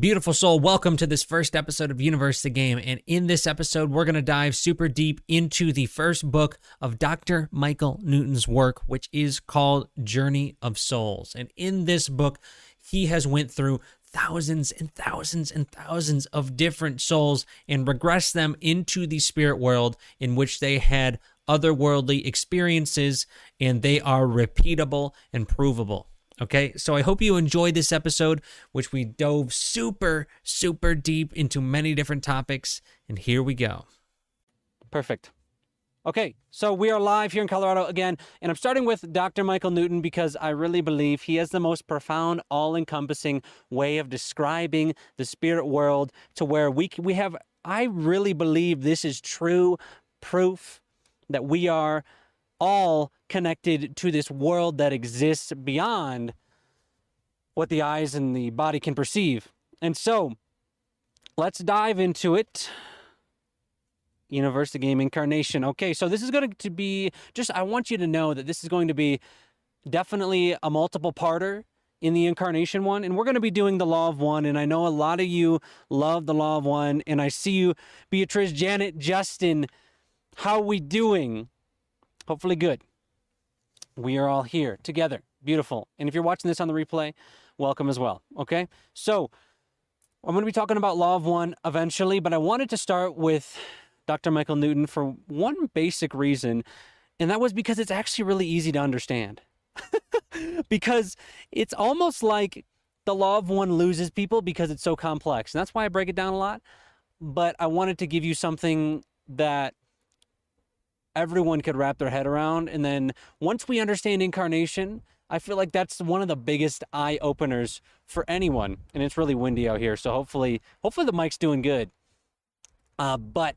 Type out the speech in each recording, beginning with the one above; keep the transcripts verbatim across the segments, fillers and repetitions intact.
Beautiful soul, welcome to this first episode of Universe The Game. And in this episode, we're going to dive super deep into the first book of Doctor Michael Newton's work, which is called Journey of Souls. And in this book, he has went through thousands and thousands and thousands of different souls and regressed them into the spirit world in which they had otherworldly experiences, and they are repeatable and provable. Okay, so I hope you enjoyed this episode, which we dove super, super deep into many different topics. And here we go. Perfect. Okay, so we are live here in Colorado again, and I'm starting with Doctor Michael Newton because I really believe he has the most profound, all-encompassing way of describing the spirit world to where we we have, I really believe this is true proof that we are all connected to this world that exists beyond what the eyes and the body can perceive. And so, let's dive into it. Universe The Game Incarnation. Okay, so this is going to be, just I want you to know that this is going to be definitely a multiple-parter in the Incarnation one, and we're going to be doing the Law of One, and I know a lot of you love the Law of One, and I see you, Beatrice, Janet, Justin, how we doing? Hopefully good. We are all here together. Beautiful. And if you're watching this on the replay, welcome as well. Okay? So I'm going to be talking about Law of One eventually, but I wanted to start with Doctor Michael Newton for one basic reason, and that was because it's actually really easy to understand. Because it's almost like the Law of One loses people because it's so complex. And that's why I break it down a lot. But I wanted to give you something that everyone could wrap their head around. And then once we understand incarnation, I feel like that's one of the biggest eye openers for anyone. And it's really windy out here. So hopefully, hopefully the mic's doing good. Uh, but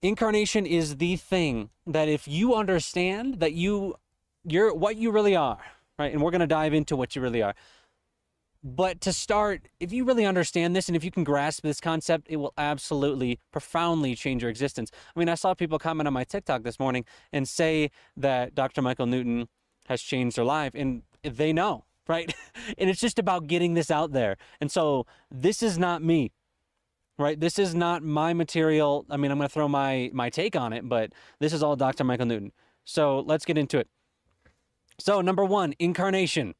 incarnation is the thing that if you understand that you, you're what you really are, right? And we're going to dive into what you really are. But to start, if you really understand this and if you can grasp this concept, it will absolutely profoundly change your existence. I mean, I saw people comment on my TikTok this morning and say that Doctor Michael Newton has changed their life, and they know, right? And it's just about getting this out there. And so this is not me, right? This is not my material. I mean, I'm going to throw my, my take on it, but this is all Doctor Michael Newton. So let's get into it. So number one, incarnation.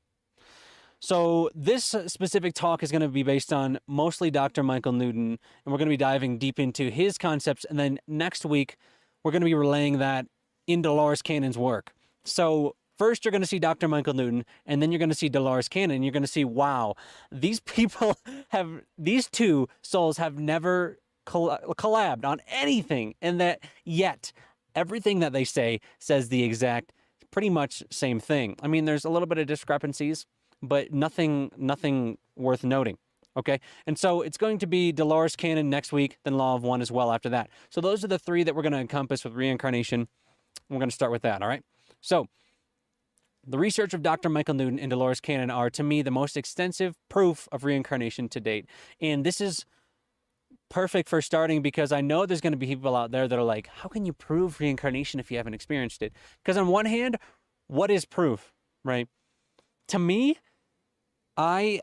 So this specific talk is going to be based on mostly Doctor Michael Newton, and we're going to be diving deep into his concepts. And then next week, we're going to be relaying that in Dolores Cannon's work. So first, you're going to see Doctor Michael Newton, and then you're going to see Dolores Cannon. And you're going to see, wow, these people have, these two souls have never coll- collabed on anything. And that yet, everything that they say says the exact, pretty much same thing. I mean, there's a little bit of discrepancies, but nothing nothing worth noting, okay? And so it's going to be Dolores Cannon next week, then Law of One as well after that. So those are the three that we're going to encompass with reincarnation. We're going to start with that, all right? So the research of Doctor Michael Newton and Dolores Cannon are, to me, the most extensive proof of reincarnation to date. And this is perfect for starting because I know there's going to be people out there that are like, how can you prove reincarnation if you haven't experienced it? Because on one hand, what is proof, right? To me, I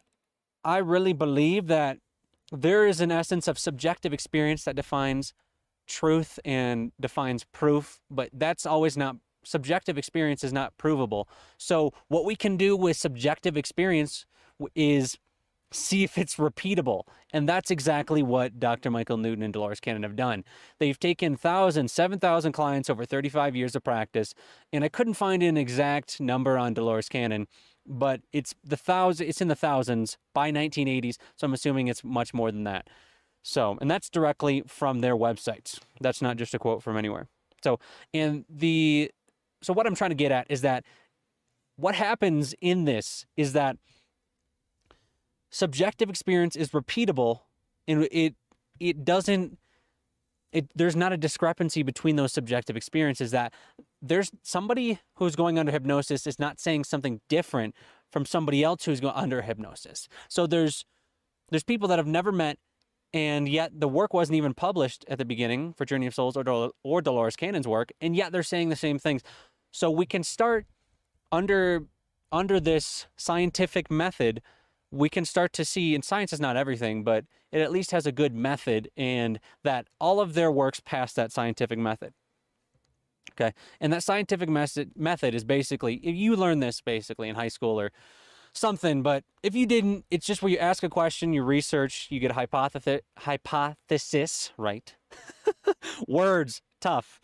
I really believe that there is an essence of subjective experience that defines truth and defines proof, but that's always not, subjective experience is not provable. So what we can do with subjective experience is see if it's repeatable. And that's exactly what Doctor Michael Newton and Dolores Cannon have done. They've taken thousands, seven thousand clients over thirty-five years of practice, and I couldn't find an exact number on Dolores Cannon, but it's the thousand, it's in the thousands by nineteen eighties, so I'm assuming it's much more than that. So, and that's directly from their websites. That's not just a quote from anywhere. So, and the, so what I'm trying to get at is that what happens in this is that subjective experience is repeatable, and it, it doesn't, it, there's not a discrepancy between those subjective experiences, that there's somebody who's going under hypnosis is not saying something different from somebody else who's going under hypnosis. So there's there's people that have never met, and yet the work wasn't even published at the beginning for Journey of Souls or, Dol- or Dolores Cannon's work, and yet they're saying the same things. So we can start under under this scientific method we can start to see, and science is not everything, but it at least has a good method, and that all of their works pass that scientific method. Okay, and that scientific method method is basically, you learn this basically in high school or something, but if you didn't, it's just where you ask a question, you research, you get a hypothesis, hypothesis, right? Words, tough.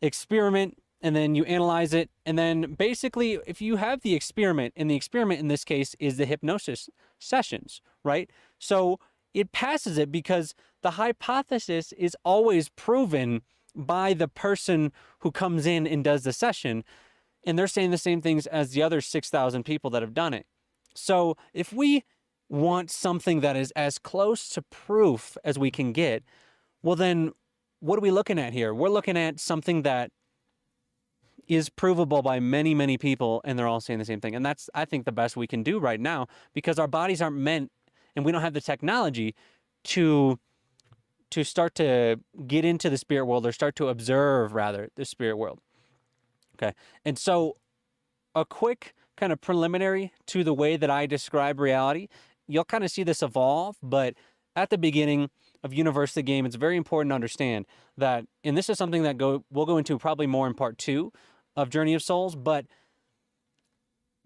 Experiment, and then you analyze it, and then basically, if you have the experiment, and the experiment in this case is the hypnosis sessions, right? So it passes it because the hypothesis is always proven by the person who comes in and does the session, and they're saying the same things as the other six thousand people that have done it. So if we want something that is as close to proof as we can get, well then, what are we looking at here? We're looking at something that is provable by many, many people, and they're all saying the same thing. And that's, I think, the best we can do right now, because our bodies aren't meant, and we don't have the technology to to start to get into the spirit world, or start to observe, rather, the spirit world. Okay, and so a quick kind of preliminary to the way that I describe reality. You'll kind of see this evolve, but at the beginning of Universe the Game, it's very important to understand that, and this is something that go we'll go into probably more in part two of Journey of Souls, but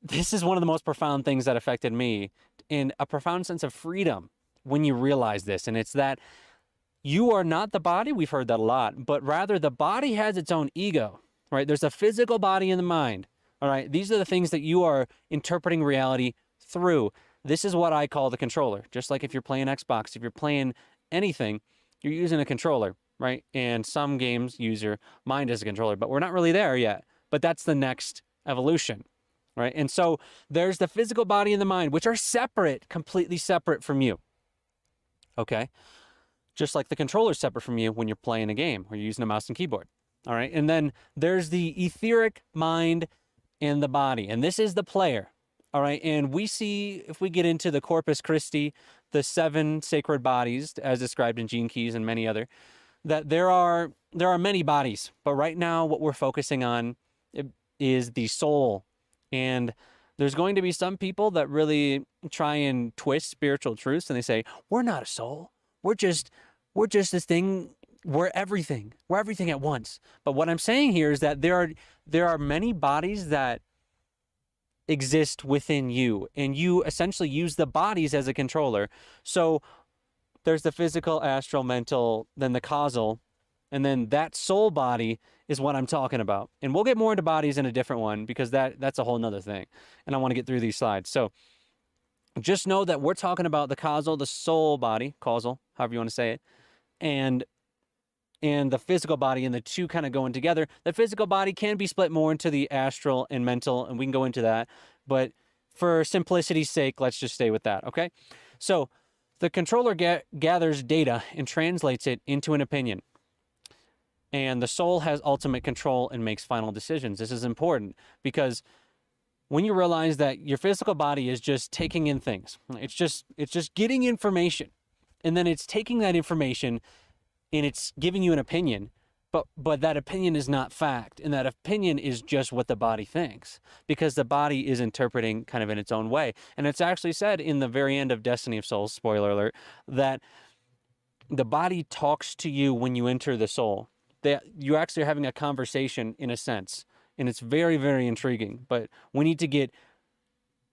this is one of the most profound things that affected me, in a profound sense of freedom when you realize this, and it's that you are not the body. We've heard that a lot, but rather the body has its own ego, right? There's a physical body and the mind, all right? These are the things that you are interpreting reality through. This is what I call the controller. Just like if you're playing Xbox, if you're playing anything, you're using a controller, right? And some games use your mind as a controller, but we're not really there yet. But that's the next evolution, right? And so there's the physical body and the mind, which are separate, completely separate from you, okay? Just like the controller's separate from you when you're playing a game or you're using a mouse and keyboard, all right? And then there's the etheric mind and the body, and this is the player, all right? And we see, if we get into the Corpus Christi, the seven sacred bodies, as described in Gene Keys and many other, that there are, there are many bodies, but right now what we're focusing on is the soul. And there's going to be some people that really try and twist spiritual truths, and they say, we're not a soul. We're just, we're just this thing, we're everything, we're everything at once. But what I'm saying here is that there are, there are many bodies that exist within you, and you essentially use the bodies as a controller. So there's the physical, astral, mental, then the causal, and then that soul body is what I'm talking about. And we'll get more into bodies in a different one, because that, that's a whole nother thing. And I want to get through these slides. So just know that we're talking about the causal, the soul body, causal, however you want to say it, and and the physical body, and the two kind of going together. The physical body can be split more into the astral and mental, and we can go into that, but for simplicity's sake, let's just stay with that, okay? So the controller ga- gathers data and translates it into an opinion, and the soul has ultimate control and makes final decisions. This is important, because when you realize that your physical body is just taking in things, it's just, it's just getting information, and then it's taking that information and it's giving you an opinion, but, but that opinion is not fact, and that opinion is just what the body thinks, because the body is interpreting kind of in its own way. And it's actually said in the very end of Destiny of Souls, spoiler alert, that the body talks to you when you enter the soul. That you actually are having a conversation in a sense. And it's very, very intriguing, but we need to get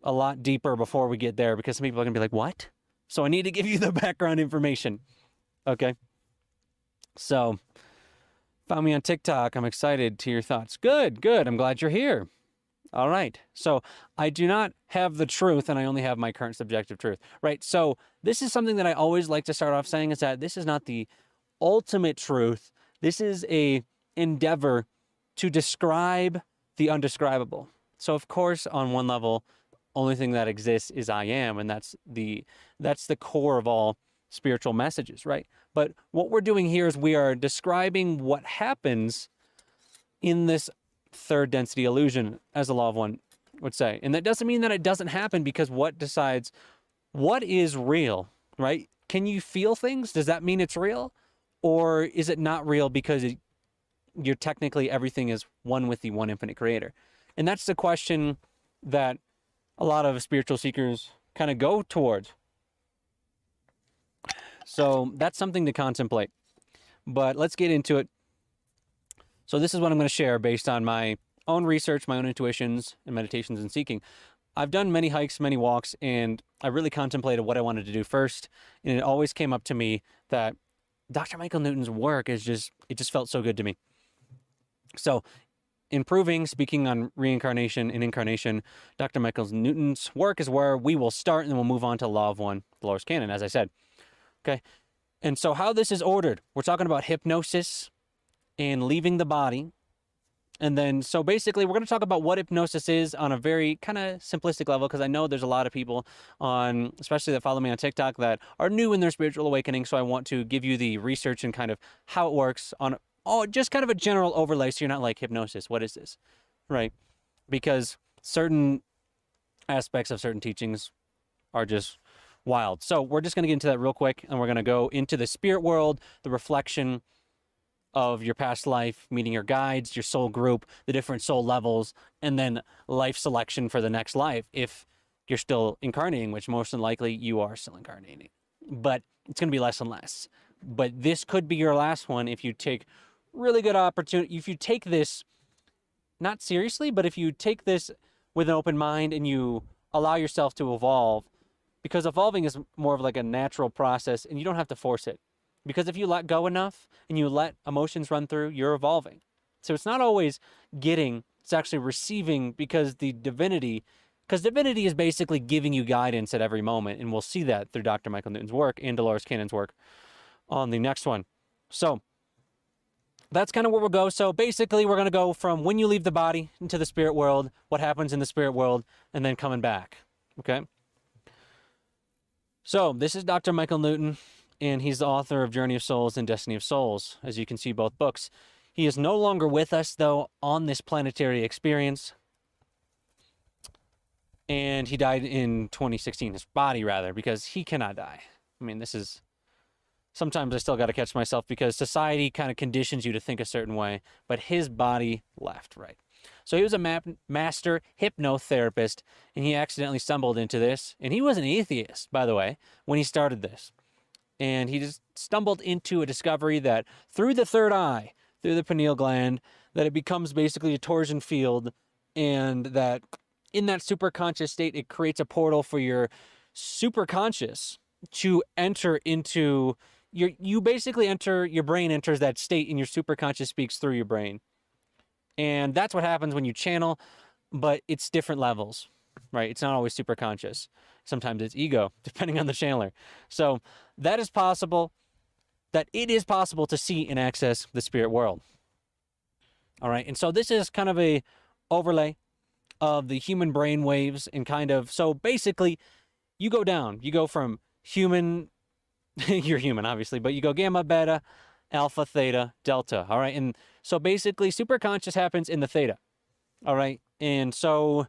a lot deeper before we get there, because some people are going to be like, what? So I need to give you the background information. Okay. So found me on TikTok. I'm excited to your thoughts. Good, good. I'm glad you're here. All right. So I do not have the truth, and I only have my current subjective truth, right? So this is something that I always like to start off saying, is that this is not the ultimate truth. This is a endeavor to describe the undescribable. So of course, on one level, only thing that exists is I am, and that's the that's the core of all spiritual messages, right? But what we're doing here is we are describing what happens in this third density illusion, as the Law of One would say. And that doesn't mean that it doesn't happen, because what decides what is real, right? Can you feel things? Does that mean it's real? Or is it not real because it you're technically, everything is one with the one infinite creator? And that's the question that a lot of spiritual seekers kind of go towards. So that's something to contemplate. But let's get into it. So this is what I'm going to share based on my own research, my own intuitions, and meditations and seeking. I've done many hikes, many walks, and I really contemplated what I wanted to do first. And it always came up to me that Doctor Michael Newton's work is just, it just felt so good to me. So improving, speaking on reincarnation and incarnation, Doctor Michael Newton's work is where we will start, and then we'll move on to Law of One, Dolores Cannon, as I said. Okay. And so how this is ordered, we're talking about hypnosis and leaving the body. And then, so basically, we're going to talk about what hypnosis is on a very kind of simplistic level, because I know there's a lot of people on, especially that follow me on TikTok, that are new in their spiritual awakening. So I want to give you the research and kind of how it works on, oh, just kind of a general overlay. So you're not like, hypnosis, what is this? Right? Because certain aspects of certain teachings are just wild. So we're just going to get into that real quick, and we're going to go into the spirit world, the reflection of your past life, meeting your guides, your soul group, the different soul levels, and then life selection for the next life if you're still incarnating, which most likely you are still incarnating. But it's going to be less and less. But this could be your last one if you take really good opportunity, if you take this, not seriously, but if you take this with an open mind and you allow yourself to evolve, because evolving is more of like a natural process and you don't have to force it. Because if you let go enough and you let emotions run through, you're evolving. So it's not always getting, it's actually receiving, because the divinity, because divinity is basically giving you guidance at every moment. And we'll see that through Doctor Michael Newton's work and Dolores Cannon's work on the next one. So that's kind of where we'll go. So basically we're going to go from when you leave the body into the spirit world, what happens in the spirit world, and then coming back. Okay. So this is Doctor Michael Newton, and he's the author of Journey of Souls and Destiny of Souls, as you can see, both books. He is no longer with us, though, on this planetary experience. And he died in twenty sixteen, his body, rather, because he cannot die. I mean, this is... Sometimes I still got to catch myself, because society kind of conditions you to think a certain way, but his body left, right? So he was a ma master hypnotherapist, and he accidentally stumbled into this. And he was an atheist, by the way, when he started this. And he just stumbled into a discovery that through the third eye, through the pineal gland, that it becomes basically a torsion field, and that in that superconscious state, it creates a portal for your superconscious to enter into your, you basically enter, your brain enters that state, and your superconscious speaks through your brain. And that's what happens when you channel, but it's different levels, right? It's not always superconscious. Sometimes it's ego, depending on the channeler. So that is possible, that it is possible to see and access the spirit world. All right. And so this is kind of a overlay of the human brain waves, and kind of, so basically you go down, you go from human, you're human, obviously, but you go gamma, beta, alpha, theta, delta. All right. And so basically superconscious happens in the theta. All right. And so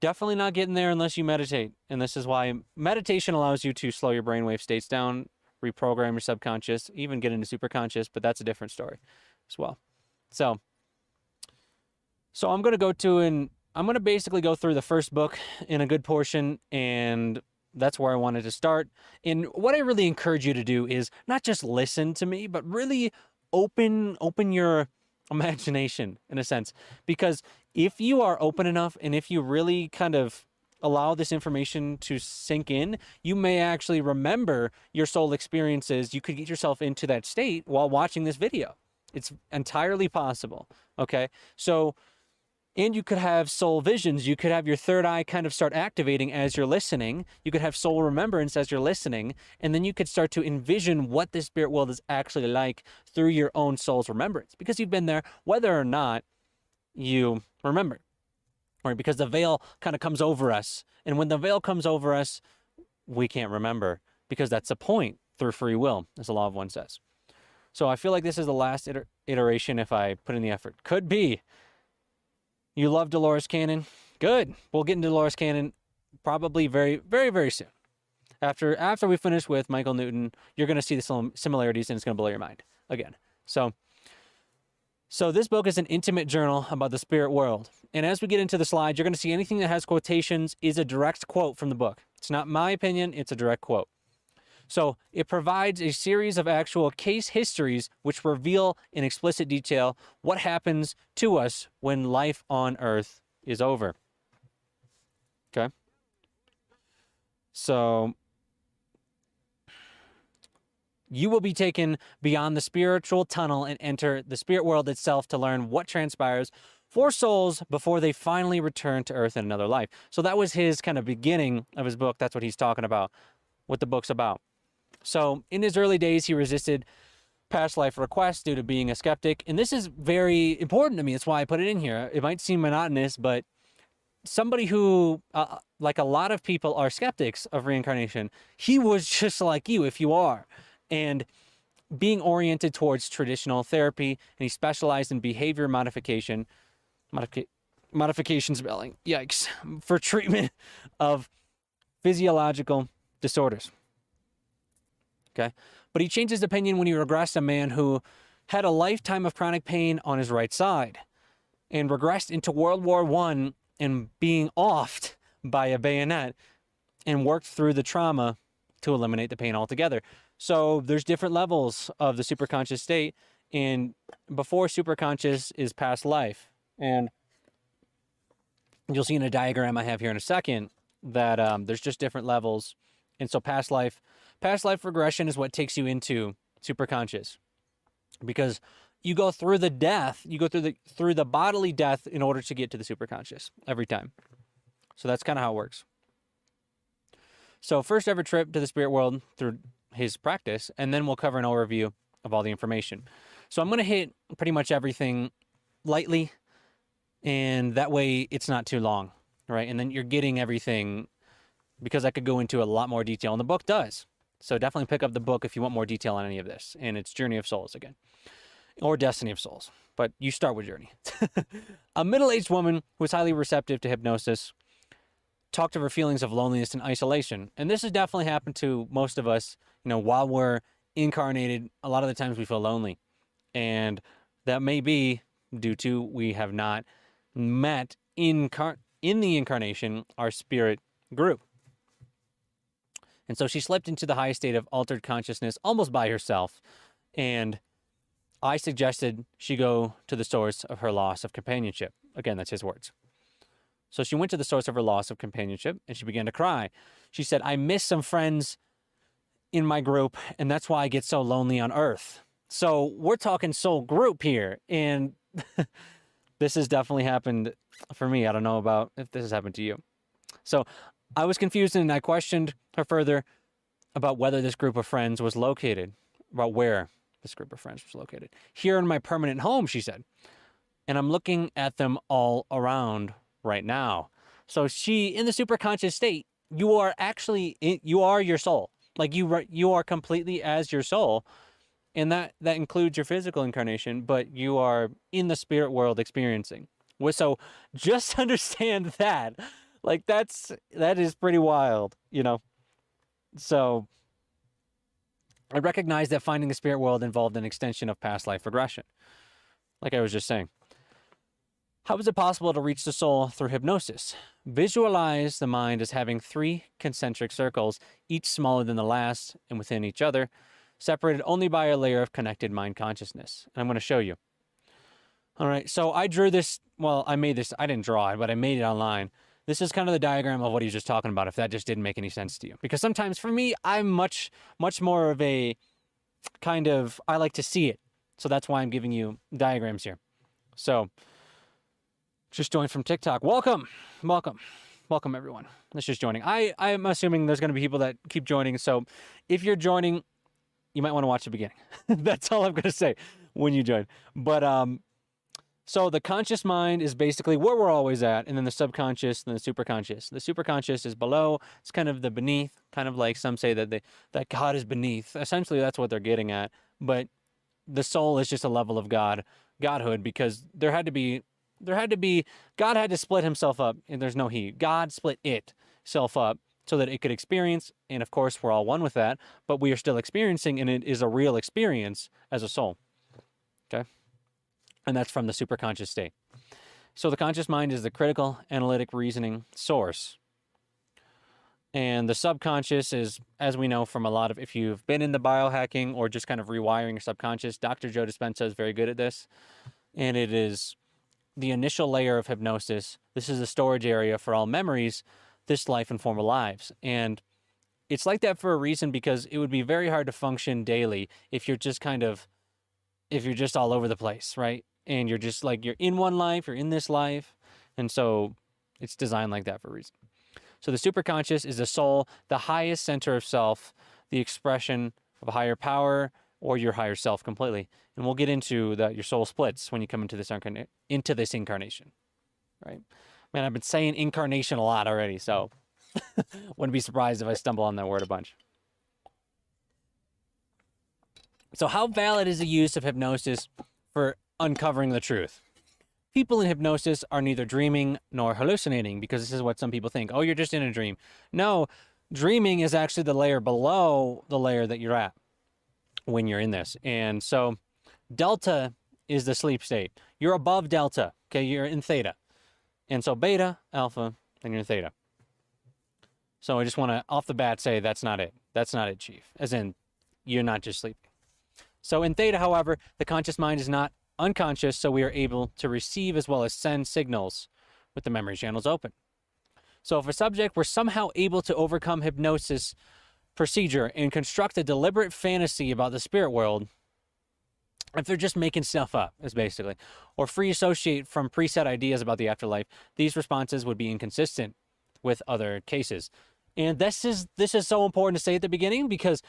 definitely not getting there unless you meditate. And this is why meditation allows you to slow your brainwave states down, reprogram your subconscious, even get into superconscious, but that's a different story as well. So, so I'm going to go to, and I'm going to basically go through the first book in a good portion, and that's where I wanted to start. And what I really encourage you to do is not just listen to me, but really open, open your imagination, in a sense, because if you are open enough, and if you really kind of allow this information to sink in, you may actually remember your soul experiences. You could get yourself into that state while watching this video. It's entirely possible. Okay. So, and you could have soul visions. You could have your third eye kind of start activating as you're listening. You could have soul remembrance as you're listening. And then you could start to envision what this spirit world is actually like through your own soul's remembrance, because you've been there, whether or not you remember, right? Because the veil kind of comes over us. And when the veil comes over us, we can't remember, because that's the point, through free will, as the Law of One says. So I feel like this is the last iter iteration if I put in the effort. Could be. You love Dolores Cannon? Good. We'll get into Dolores Cannon probably very, very, very soon. After after we finish with Michael Newton, you're going to see the similarities, and it's going to blow your mind again. So So this book is an intimate journal about the spirit world. And as we get into the slides, you're going to see anything that has quotations is a direct quote from the book. It's not my opinion, it's a direct quote. So it provides a series of actual case histories which reveal in explicit detail what happens to us when life on Earth is over. Okay. So you will be taken beyond the spiritual tunnel and enter the spirit world itself to learn what transpires for souls before they finally return to Earth in another life. So that was his kind of beginning of his book. That's what he's talking about, what the book's about. So in his early days, he resisted past life requests due to being a skeptic. And this is very important to me. That's why I put it in here. It might seem monotonous, but somebody who, uh, like a lot of people, are skeptics of reincarnation. He was just like you, if you are. And being oriented towards traditional therapy, and he specialized in behavior modification, modifi modification spelling, yikes, for treatment of physiological disorders. Okay. But he changed his opinion when he regressed a man who had a lifetime of chronic pain on his right side and regressed into World War One and being offed by a bayonet, and worked through the trauma to eliminate the pain altogether. So there's different levels of the superconscious state, and before superconscious is past life. And you'll see in a diagram I have here in a second that um, there's just different levels. And so past life, past life regression is what takes you into superconscious, because you go through the death, you go through the through the bodily death in order to get to the superconscious every time. So that's kind of how it works. So first ever trip to the spirit world through his practice, and then we'll cover an overview of all the information. So I'm going to hit pretty much everything lightly, and that way it's not too long, right? And then you're getting everything, because I could go into a lot more detail, and the book does. So definitely pick up the book if you want more detail on any of this. And it's Journey of Souls again, or Destiny of Souls, but you start with Journey. A middle-aged woman who was highly receptive to hypnosis talked of her feelings of loneliness and isolation. And this has definitely happened to most of us. You know, while we're incarnated, a lot of the times we feel lonely. And that may be due to we have not met in, in the incarnation our spirit group. And so she slipped into the highest state of altered consciousness almost by herself. And I suggested she go to the source of her loss of companionship. Again, that's his words. So she went to the source of her loss of companionship, and she began to cry. She said, I miss some friends in my group, and that's why I get so lonely on Earth. So we're talking soul group here, and this has definitely happened for me. I don't know about if this has happened to you. So I was confused, and I questioned her further about whether this group of friends was located, about where this group of friends was located. Here in my permanent home, she said, and I'm looking at them all around right now. So she, in the superconscious state, you are actually, you are your soul. Like you, you are completely as your soul. And that, that includes your physical incarnation, but you are in the spirit world experiencing. So just understand that. Like that's, that is pretty wild, you know? So I recognize that finding the spirit world involved an extension of past life regression. Like I was just saying. How is it possible to reach the soul through hypnosis? Visualize the mind as having three concentric circles, each smaller than the last and within each other, separated only by a layer of connected mind consciousness. And I'm going to show you. All right, so I drew this, well, I made this, I didn't draw it, but I made it online. This is kind of the diagram of what he's just talking about, if that just didn't make any sense to you. Because sometimes for me, I'm much, much more of a kind of, I like to see it. So that's why I'm giving you diagrams here. So just joined from TikTok. Welcome, welcome, welcome everyone. That's just joining. I, I'm assuming there's going to be people that keep joining. So if you're joining, you might want to watch the beginning. That's all I'm going to say when you join. But um, so the conscious mind is basically where we're always at. And then the subconscious and the superconscious. The superconscious is below. It's kind of the beneath, kind of like some say that, they, that God is beneath. Essentially, that's what they're getting at. But the soul is just a level of God, Godhood, because there had to be There had to be, God had to split himself up, and there's no he. God split itself up so that it could experience, and of course, we're all one with that, but we are still experiencing, and it is a real experience as a soul. Okay? and that's from the superconscious state. So the conscious mind is the critical, analytic, reasoning source. And the subconscious is, as we know from a lot of, if you've been in the biohacking or just kind of rewiring your subconscious, Doctor Joe Dispenza is very good at this. And it is the initial layer of hypnosis. This is a storage area for all memories, this life and former lives. And it's like that for a reason, because it would be very hard to function daily if you're just kind of, if you're just all over the place, right? And you're just like, you're in one life, you're in this life. And so it's designed like that for a reason. So the superconscious is the soul, the highest center of self, the expression of a higher power or your higher self completely. And we'll get into that, your soul splits when you come into this incarnation, into this incarnation, right? Man, I've been saying incarnation a lot already, so wouldn't be surprised if I stumble on that word a bunch. So how valid is the use of hypnosis for uncovering the truth? People in hypnosis are neither dreaming nor hallucinating, because this is what some people think. Oh, you're just in a dream. No, dreaming is actually the layer below the layer that you're at when you're in this. And so delta is the sleep state. You're above delta, okay? You're in theta. And so beta, alpha, and you're in theta. So I just want to off the bat say that's not it. That's not it, Chief. As in, you're not just sleeping. So in theta, however, the conscious mind is not unconscious, so we are able to receive as well as send signals with the memory channels open. So if a subject were somehow able to overcome hypnosis procedure and construct a deliberate fantasy about the spirit world, if they're just making stuff up, is basically, or free associate from preset ideas about the afterlife, these responses would be inconsistent with other cases. And this is, this is so important to say at the beginning, because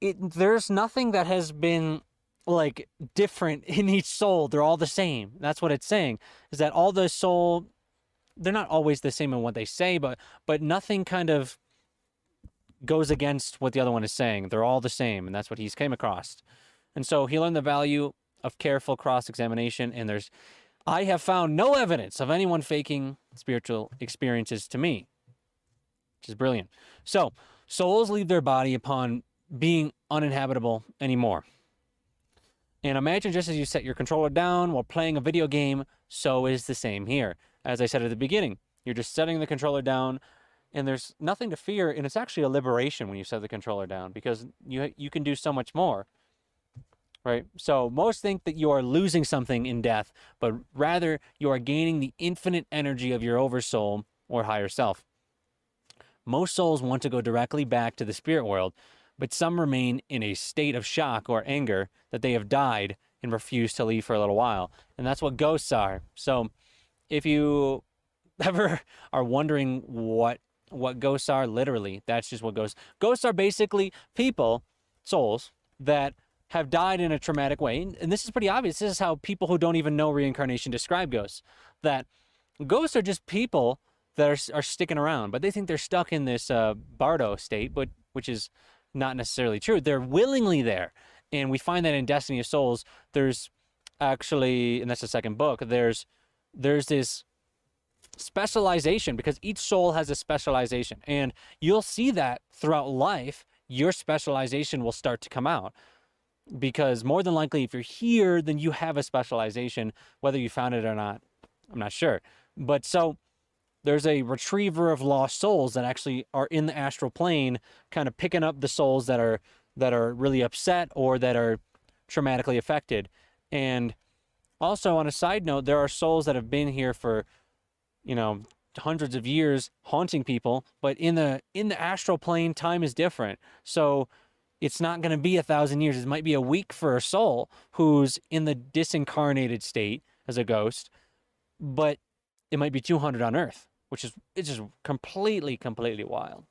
it, there's nothing that has been like different in each soul. They're all the same. That's what it's saying, is that all the soul, they're not always the same in what they say, but but nothing kind of goes against what the other one is saying. They're all the same, and that's what he's came across. And so he learned the value of careful cross-examination, and there's, I have found no evidence of anyone faking spiritual experiences to me, which is brilliant. So souls leave their body upon being uninhabitable anymore. And imagine, just as you set your controller down while playing a video game, so is the same here. As I said at the beginning, you're just setting the controller down, and there's nothing to fear, and it's actually a liberation when you set the controller down, because you, you can do so much more, right? So most think that you are losing something in death, but rather you are gaining the infinite energy of your oversoul or higher self. Most souls want to go directly back to the spirit world, but some remain in a state of shock or anger that they have died and refuse to leave for a little while. And that's what ghosts are. So if you ever are wondering what what ghosts are, literally, that's just what ghosts. Ghosts are basically people, souls, that have died in a traumatic way. And this is pretty obvious. This is how people who don't even know reincarnation describe ghosts. That ghosts are just people that are, are sticking around, but they think they're stuck in this uh, bardo state, but which is not necessarily true. They're willingly there. And we find that in Destiny of Souls, there's actually, and that's the second book, there's there's this specialization, because each soul has a specialization. And you'll see that throughout life, your specialization will start to come out. Because more than likely, if you're here, then you have a specialization, whether you found it or not, I'm not sure. But so there's a retriever of lost souls that actually are in the astral plane, kind of picking up the souls that are that are really upset or that are traumatically affected. And also, on a side note, there are souls that have been here for, you know, hundreds of years haunting people, but in the in the astral plane, time is different. So it's not going to be a thousand years. It might be a week for a soul who's in the disincarnated state as a ghost, but it might be two hundred on Earth, which is, it's just completely, completely wild.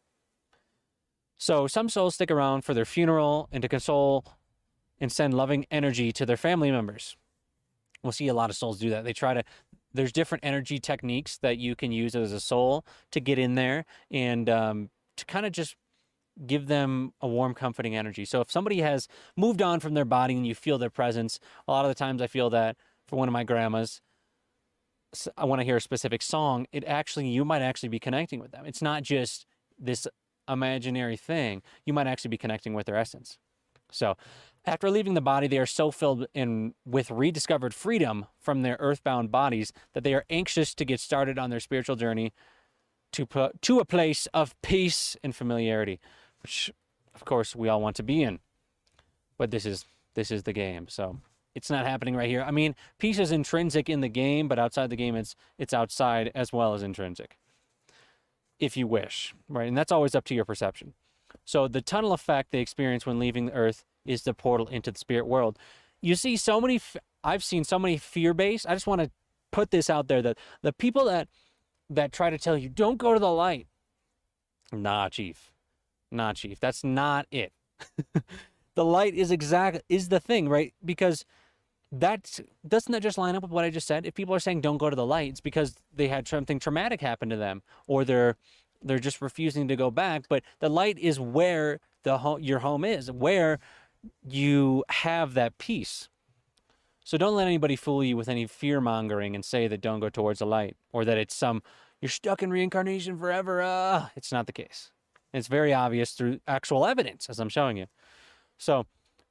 So some souls stick around for their funeral and to console and send loving energy to their family members. We'll see a lot of souls do that. They try to, there's different energy techniques that you can use as a soul to get in there and um, to kind of just give them a warm, comforting energy. So if somebody has moved on from their body and you feel their presence, a lot of the times I feel that for one of my grandmas, I want to hear a specific song, it actually, you might actually be connecting with them. It's not just this imaginary thing. You might actually be connecting with their essence. So after leaving the body, they are so filled in with rediscovered freedom from their earthbound bodies that they are anxious to get started on their spiritual journey to, to a place of peace and familiarity, which, of course, we all want to be in. But this is, this is the game, so it's not happening right here. I mean, peace is intrinsic in the game, but outside the game, it's, it's outside as well as intrinsic, if you wish, right? And that's always up to your perception. So the tunnel effect they experience when leaving the earth is the portal into the spirit world. You see so many, I've seen so many fear-based, I just want to put this out there, that the people that, that try to tell you, don't go to the light. Nah, chief. Nah, chief. That's not it. The light is exact, is the thing, right? Because that's, doesn't that just line up with what I just said? If people are saying don't go to the light, it's because they had something traumatic happen to them, or they're, they're just refusing to go back. But the light is where the ho your home is, where you have that peace. So don't let anybody fool you with any fear-mongering and say that don't go towards the light, or that it's some, you're stuck in reincarnation forever. Uh, it's not the case. And it's very obvious through actual evidence, as I'm showing you. So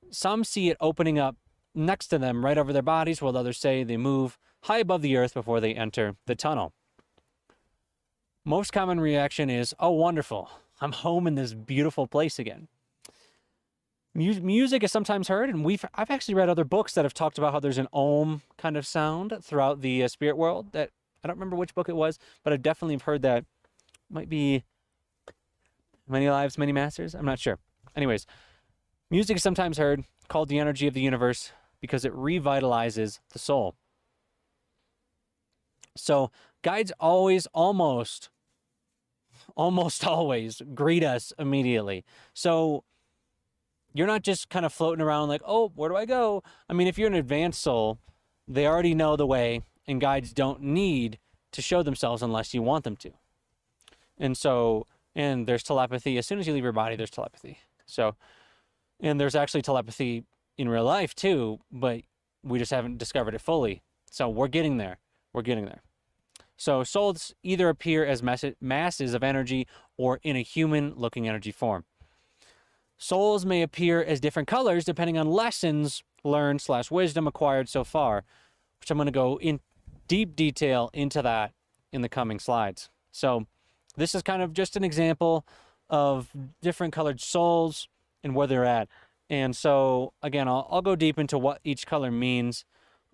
some see it opening up next to them, right over their bodies, while others say they move high above the earth before they enter the tunnel. Most common reaction is, oh, wonderful, I'm home in this beautiful place again. Mu music is sometimes heard, and we've, I've actually read other books that have talked about how there's an om kind of sound throughout the uh, spirit world. That I don't remember which book it was, but I've definitely heard that. Might be Many Lives, Many Masters? I'm not sure. Anyways, music is sometimes heard, called the energy of the universe, because it revitalizes the soul. So guides always almost... almost always greet us immediately. So you're not just kind of floating around like, oh, where do I go? I mean, if you're an advanced soul, they already know the way, and guides don't need to show themselves unless you want them to. And so, and there's telepathy. As soon as you leave your body, there's telepathy. So, and there's actually telepathy in real life too, but we just haven't discovered it fully. So we're getting there. We're getting there. So souls either appear as masses of energy or in a human-looking energy form. Souls may appear as different colors depending on lessons learned slash wisdom acquired so far, which I'm going to go in deep detail into that in the coming slides. So this is kind of just an example of different colored souls and where they're at. And so, again, I'll, I'll go deep into what each color means,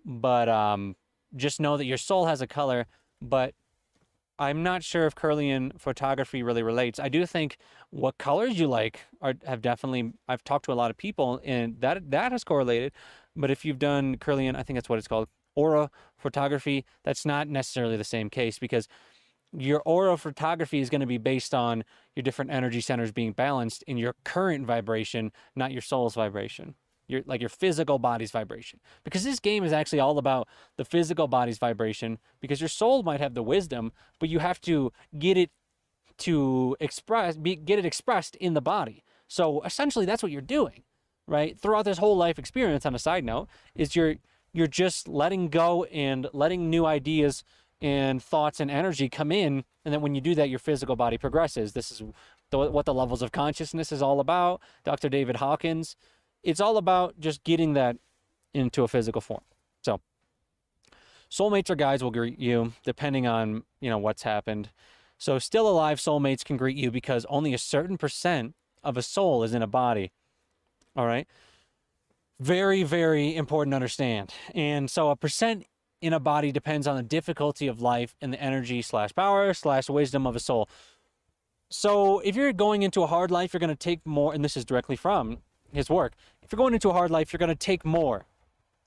but um, just know that your soul has a color. But I'm not sure if Kirlian photography really relates. I do think what colors you like are, have definitely, I've talked to a lot of people, and that that has correlated. But if you've done Kirlian, I think that's what it's called, aura photography, that's not necessarily the same case, because your aura photography is going to be based on your different energy centers being balanced in your current vibration, not your soul's vibration. Your, like your physical body's vibration, because this game is actually all about the physical body's vibration, because your soul might have the wisdom, but you have to get it to express, be, get it expressed in the body. So essentially that's what you're doing, right? Throughout this whole life experience, on a side note, is you're, you're just letting go and letting new ideas and thoughts and energy come in. And then when you do that, your physical body progresses. This is the, what the levels of consciousness is all about. Doctor David Hawkins. It's all about just getting that into a physical form. So soulmates or guides will greet you depending on, you know, what's happened. So still alive soulmates can greet you because only a certain percent of a soul is in a body. All right. Very, very important to understand. And so a percent in a body depends on the difficulty of life and the energy slash power slash wisdom of a soul. So if you're going into a hard life, you're going to take more, and this is directly from his work. If you're going into a hard life, you're going to take more.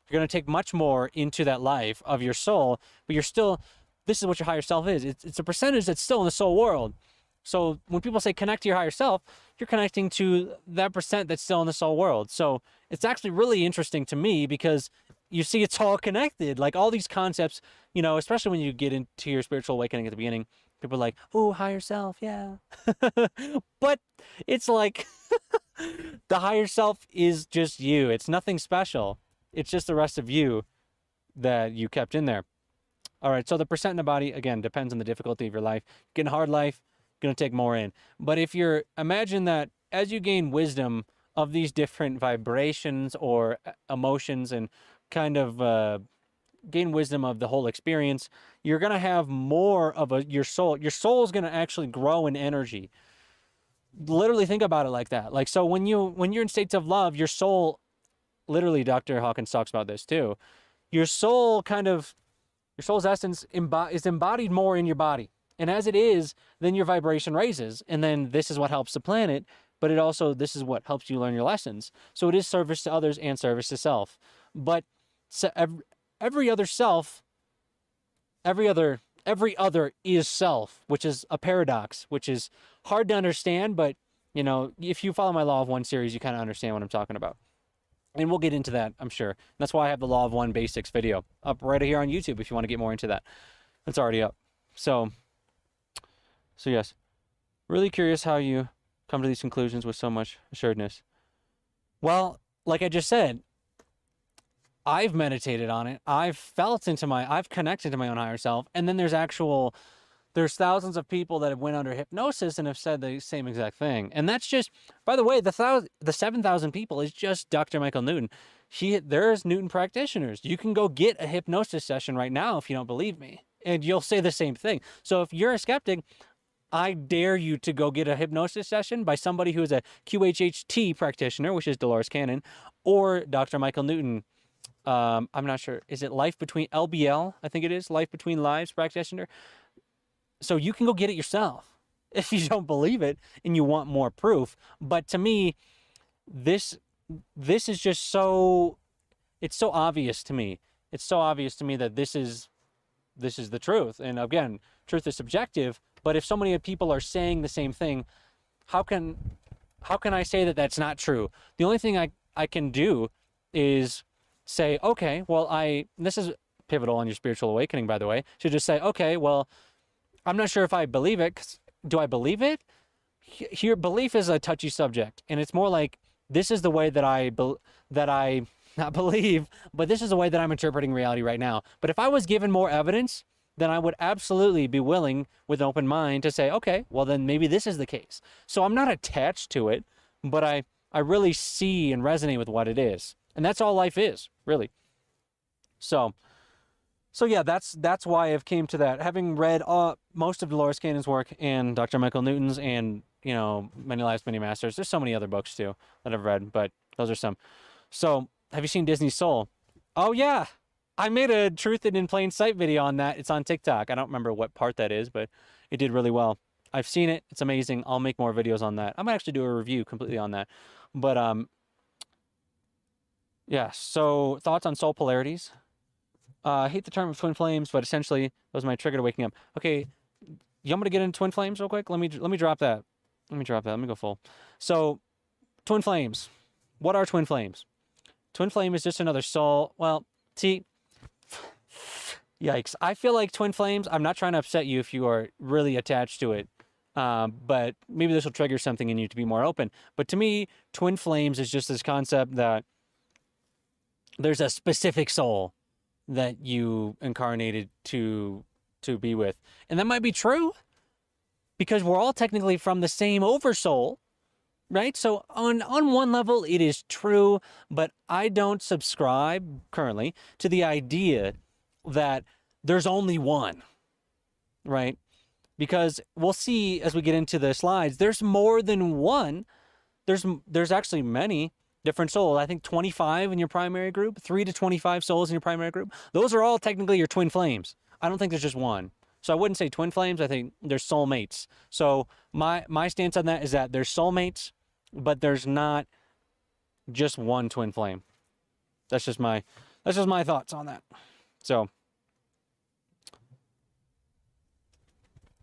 You're going to take much more into that life of your soul, but you're still, this is what your higher self is. It's, it's a percentage that's still in the soul world. So when people say connect to your higher self, you're connecting to that percent that's still in the soul world. So it's actually really interesting to me, because you see it's all connected. Like all these concepts, you know, especially when you get into your spiritual awakening at the beginning, people are like, oh, higher self, yeah. But it's like... the higher self is just you. It's nothing special. It's just the rest of you that you kept in there. All right, so the percent in the body, again, depends on the difficulty of your life. Getting hard life, going to take more in. But if you're, imagine that as you gain wisdom of these different vibrations or emotions and kind of uh, gain wisdom of the whole experience, you're going to have more of a, your soul. Your soul is going to actually grow in energy. Literally think about it like that. Like, so when, you, when you're in states of love, your soul, literally Doctor Hawkins talks about this too, your soul kind of, your soul's essence imbo- is embodied more in your body. And as it is, then your vibration raises. And then this is what helps the planet, but it also, this is what helps you learn your lessons. So it is service to others and service to self. But so every, every other self, every other, every other is self, which is a paradox, which is hard to understand. But, you know, if you follow my Law of One series, you kind of understand what I'm talking about. And we'll get into that, I'm sure. And that's why I have the Law of One Basics video up right here on YouTube if you want to get more into that. It's already up. So... So yes, really curious how you come to these conclusions with so much assuredness. Well, like I just said, I've meditated on it. I've felt into my, I've connected to my own higher self. And then there's actual, there's thousands of people that have went under hypnosis and have said the same exact thing. And that's just, by the way, the thousand, the seven thousand people is just Doctor Michael Newton. He, there's Newton practitioners. You can go get a hypnosis session right now if you don't believe me. And you'll say the same thing. So if you're a skeptic, I dare you to go get a hypnosis session by somebody who is a Q H H T practitioner, which is Dolores Cannon, or Doctor Michael Newton. Um, I'm not sure. Is it Life Between L B L? I think it is. Life Between Lives practitioner. So you can go get it yourself if you don't believe it and you want more proof. But to me, this this is just so... It's so obvious to me. It's so obvious to me that this is this is the truth. And again, truth is subjective. But if so many people are saying the same thing, how can how can I say that that's not true? The only thing I, I can do is say, okay, well, I this is pivotal on your spiritual awakening, by the way, to just say, okay, well, I'm not sure if I believe it. 'Cause do I believe it? Here, belief is a touchy subject, and it's more like this is the way that I that I not believe, but this is the way that I'm interpreting reality right now. But if I was given more evidence, then I would absolutely be willing with an open mind to say, okay, well then maybe this is the case. So I'm not attached to it, but I, I really see and resonate with what it is. And that's all life is, really. So, so yeah, that's, that's why I've came to that. Having read all, most of Dolores Cannon's work and Doctor Michael Newton's and, you know, Many Lives, Many Masters. There's so many other books too that I've read, but those are some. So have you seen Disney's Soul? Oh yeah. I made a Truth in Plain Sight video on that. It's on TikTok. I don't remember what part that is, but it did really well. I've seen it. It's amazing. I'll make more videos on that. I might actually do a review completely on that. But, um, yeah, so thoughts on soul polarities. Uh, I hate the term of twin flames, but essentially that was my trigger to waking up. Okay, you want me to get into twin flames real quick? Let me, let me drop that. Let me drop that. Let me go full. So, twin flames. What are twin flames? Twin flame is just another soul. Well, see... Yikes. I feel like twin flames, I'm not trying to upset you if you are really attached to it, um, but maybe this will trigger something in you to be more open. But to me, twin flames is just this concept that there's a specific soul that you incarnated to to be with. And that might be true because we're all technically from the same oversoul, right? So on, on one level, it is true, but I don't subscribe currently to the idea that there's only one, right? Because we'll see as we get into the slides, there's more than one. There's there's actually many different souls. I think twenty-five in your primary group, three to twenty-five souls in your primary group. Those are all technically your twin flames. I don't think there's just one. So I wouldn't say twin flames. I think they're soulmates. So my, my stance on that is that there's soulmates, but there's not just one twin flame. That's just my, that's just my thoughts on that. So...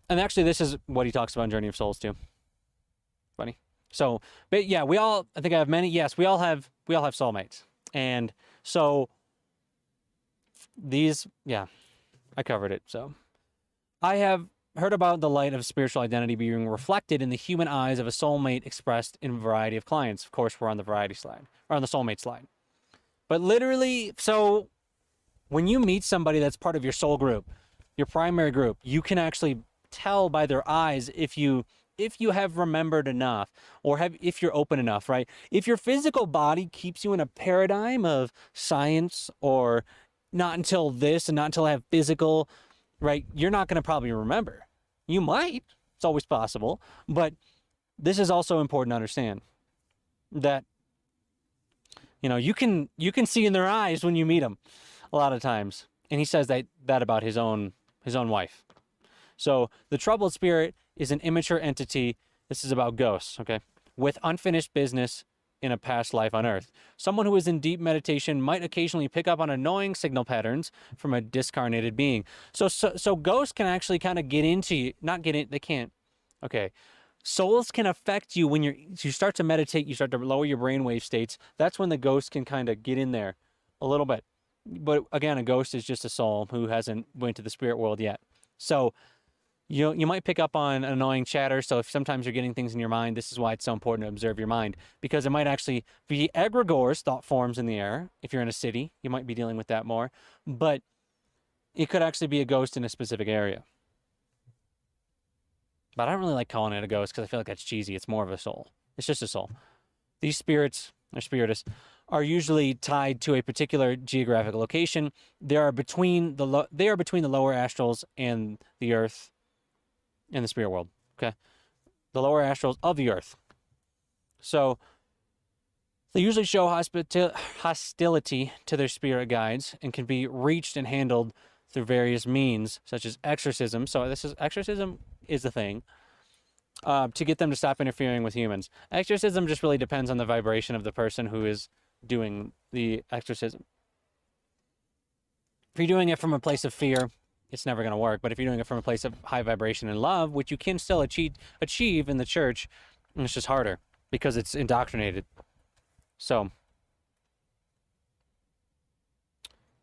And actually, this is what he talks about in Journey of Souls, too. Funny. So, but yeah, we all, I think I have many, yes, we all have, we all have soulmates. And so, these, yeah, I covered it, so. I have heard about the light of spiritual identity being reflected in the human eyes of a soulmate expressed in a variety of clients. Of course, we're on the variety slide, or on the soulmate slide. But literally, so, when you meet somebody that's part of your soul group, your primary group, you can actually tell by their eyes if you if you have remembered enough, or have, if you're open enough, right? If your physical body keeps you in a paradigm of science or not until this and not until I have physical, right? You're not going to probably remember. You might. It's always possible. But this is also important to understand that, you know, you can, you can see in their eyes when you meet them a lot of times. And he says that, that about his own, his own wife. So the troubled spirit is an immature entity. This is about ghosts, okay? With unfinished business in a past life on earth. Someone who is in deep meditation might occasionally pick up on annoying signal patterns from a discarnated being. So, so, so ghosts can actually kind of get into you, not get in, they can't, okay. Souls can affect you when you're, you start to meditate, you start to lower your brainwave states. That's when the ghost can kind of get in there a little bit. But again, a ghost is just a soul who hasn't went to the spirit world yet. So you, you might pick up on annoying chatter. So if sometimes you're getting things in your mind, this is why it's so important to observe your mind, because it might actually be egregores, thought forms in the air. If you're in a city, you might be dealing with that more, but it could actually be a ghost in a specific area. But I don't really like calling it a ghost because I feel like that's cheesy. It's more of a soul. It's just a soul. These spirits or spiritists are usually tied to a particular geographic location. They are between the lo they are between the lower astrals and the earth and the spirit world. Okay, the lower astrals of the earth. So they usually show hospita hostility to their spirit guides and can be reached and handled through various means, such as exorcism. So this is exorcism. Is the thing uh, to get them to stop interfering with humans. Exorcism just really depends on the vibration of the person who is doing the exorcism. If you're doing it from a place of fear, it's never going to work. But if you're doing it from a place of high vibration and love, which you can still achieve, achieve in the church, it's just harder because it's indoctrinated. So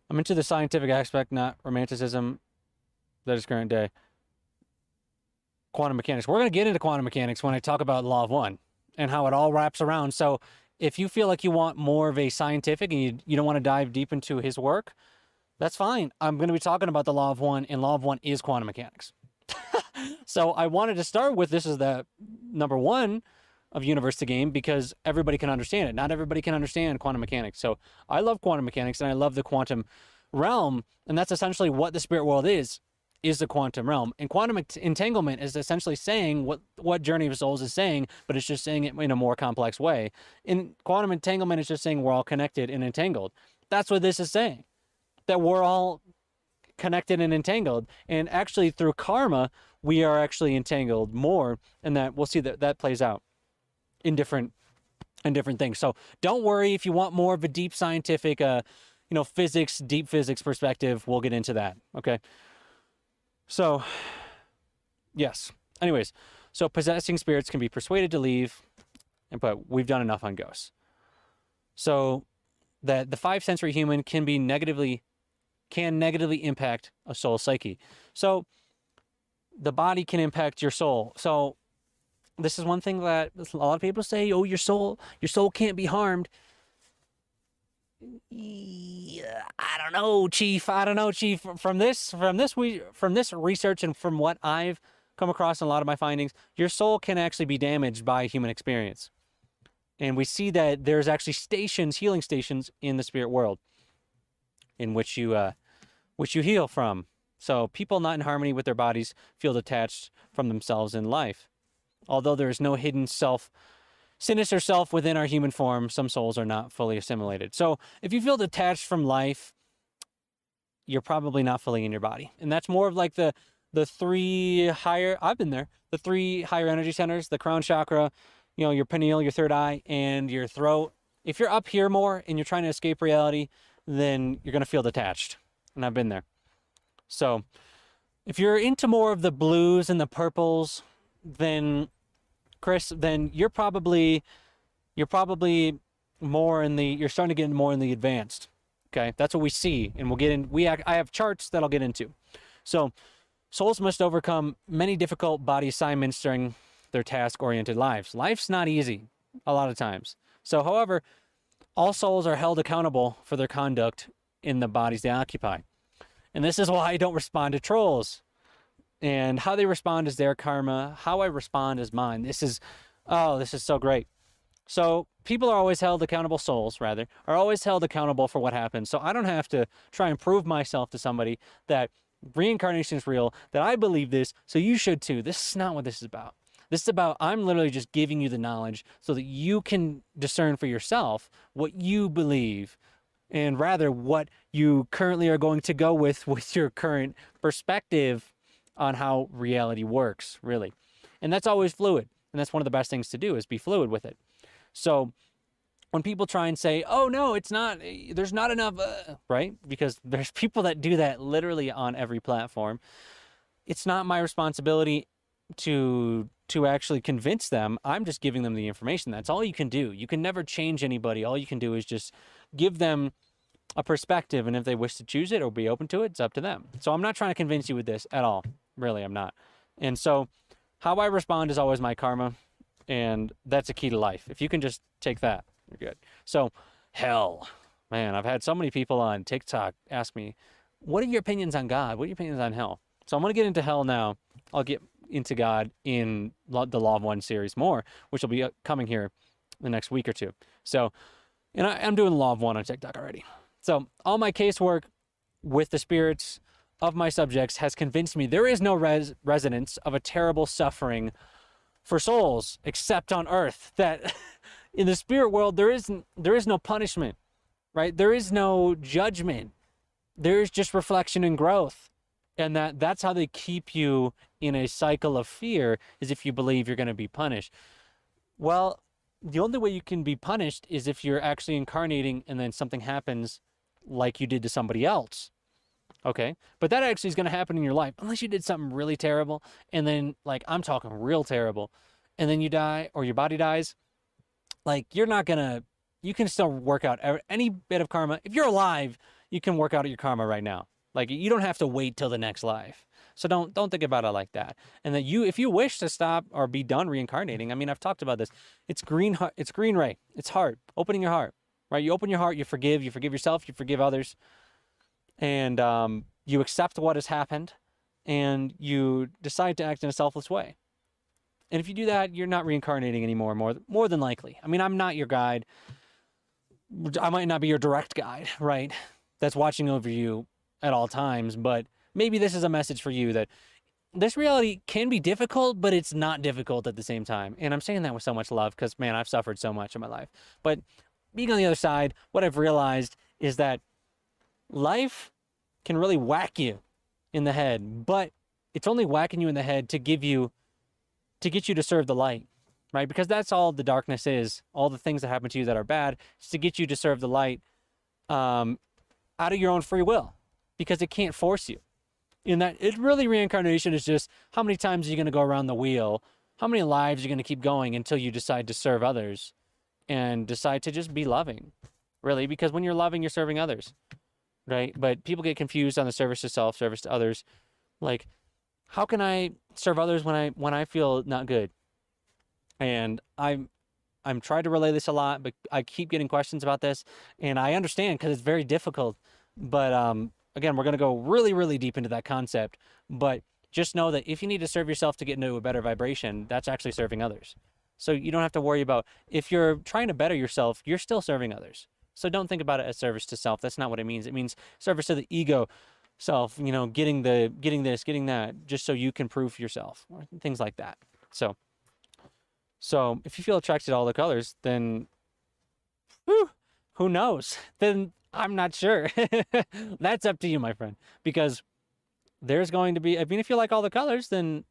I'm into the scientific aspect, not romanticism. That is current day. Quantum mechanics. We're going to get into quantum mechanics when I talk about Law of One and how it all wraps around. So if you feel like you want more of a scientific and you, you don't want to dive deep into his work, that's fine. I'm going to be talking about the Law of One, and Law of One is quantum mechanics. So I wanted to start with this as the number one of Universe the Game because everybody can understand it. Not everybody can understand quantum mechanics. So I love quantum mechanics and I love the quantum realm, and that's essentially what the spirit world is. is the quantum realm. And quantum entanglement is essentially saying what, what Journey of Souls is saying, but it's just saying it in a more complex way. In quantum entanglement, it's just saying we're all connected and entangled. That's what this is saying, that we're all connected and entangled. And actually through karma, we are actually entangled more, and that we'll see that that plays out in different, in different things. So don't worry if you want more of a deep scientific, uh, you know, physics, deep physics perspective, we'll get into that. Okay. So, yes. Anyways, so possessing spirits can be persuaded to leave, but we've done enough on ghosts. So that the five sensory human can be negatively, can negatively impact a soul's psyche. So the body can impact your soul. So this is one thing that a lot of people say, oh, your soul, your soul can't be harmed. I don't know, Chief. I don't know, Chief. From this, from this, we, from this research and from what I've come across in a lot of my findings, your soul can actually be damaged by human experience, and we see that there's actually stations, healing stations in the spirit world, in which you, uh, which you heal from. So people not in harmony with their bodies feel detached from themselves in life, although there is no hidden self. Sinister self within our human form, some souls are not fully assimilated. So if you feel detached from life, you're probably not fully in your body. And that's more of like the, the three higher, I've been there, the three higher energy centers, the crown chakra, you know, your pineal, your third eye, and your throat. If you're up here more and you're trying to escape reality, then you're going to feel detached. And I've been there. So if you're into more of the blues and the purples, then Chris, then you're probably, you're probably more in the, you're starting to get more in the advanced. Okay. That's what we see. And we'll get in, we, I have charts that I'll get into. So souls must overcome many difficult body assignments during their task oriented lives. Life's not easy a lot of times. So however, all souls are held accountable for their conduct in the bodies they occupy. And this is why I don't respond to trolls. and how they respond is their karma. How I respond is mine. This is, oh, this is so great. So people are always held accountable, souls rather, are always held accountable for what happened. So I don't have to try and prove myself to somebody that reincarnation is real, that I believe this, so you should too. This is not what this is about. This is about, I'm literally just giving you the knowledge so that you can discern for yourself what you believe, and rather what you currently are going to go with, with your current perspective on how reality works, really. And that's always fluid. And that's one of the best things to do, is be fluid with it. So when people try and say, oh, no, it's not, there's not enough, uh, right? Because there's people that do that literally on every platform. It's not my responsibility to to actually convince them. I'm just giving them the information. That's all you can do. You can never change anybody. All you can do is just give them a perspective. And if they wish to choose it or be open to it, it's up to them. So I'm not trying to convince you with this at all. Really, I'm not. And so how I respond is always my karma. And that's a key to life. If you can just take that, you're good. So hell, man, I've had so many people on TikTok ask me, what are your opinions on God? What are your opinions on hell? So I'm going to get into hell now. I'll get into God in the Law of One series more, which will be coming here the next week or two. So, and I, I'm doing the Law of One on TikTok already. So all my casework with the spirits of my subjects has convinced me there is no res resonance of a terrible suffering for souls except on earth, that in the spirit world there isn't there is no punishment, right? There is no judgment. There is just reflection and growth. And that that's how they keep you in a cycle of fear, is if you believe you're going to be punished. Well, the only way you can be punished is if you're actually incarnating and then something happens like you did to somebody else. Okay, but that actually is going to happen in your life unless you did something really terrible, and then, like, I'm talking real terrible, and then you die or your body dies. Like, you're not going to, you can still work out any bit of karma. If you're alive, you can work out your karma right now. Like, you don't have to wait till the next life. So don't don't think about it like that. And that you, if you wish to stop or be done reincarnating, I mean, I've talked about this. It's green, it's green ray. It's heart, opening your heart, right? You open your heart, you forgive, you forgive yourself, you forgive others. And um, you accept what has happened, and you decide to act in a selfless way. And if you do that, you're not reincarnating anymore, more, more than likely. I mean, I'm not your guide. I might not be your direct guide, right? That's watching over you at all times. But maybe this is a message for you that this reality can be difficult, but it's not difficult at the same time. And I'm saying that with so much love because, man, I've suffered so much in my life. But being on the other side, what I've realized is that life can really whack you in the head, but it's only whacking you in the head to give you, to get you to serve the light, right? Because that's all the darkness is. All the things that happen to you that are bad is to get you to serve the light um, out of your own free will, because it can't force you. In that, it really, reincarnation is just how many times are you going to go around the wheel? How many lives are you going to keep going until you decide to serve others and decide to just be loving, really? Because when you're loving, you're serving others. Right? But people get confused on the service to self, service to others. Like, how can I serve others when I when I feel not good? And I'm I'm trying to relay this a lot, but I keep getting questions about this, and I understand because it's very difficult. But um, again, we're going to go really, really deep into that concept. But just know that if you need to serve yourself to get into a better vibration, that's actually serving others. So you don't have to worry about, if you're trying to better yourself, you're still serving others. So don't think about it as service to self. That's not what it means. It means service to the ego self, you know, getting the, getting this, getting that, just so you can prove yourself, or things like that. So, so if you feel attracted to all the colors, then whew, who knows? Then I'm not sure. That's up to you, my friend, because there's going to be, I mean, if you like all the colors, then,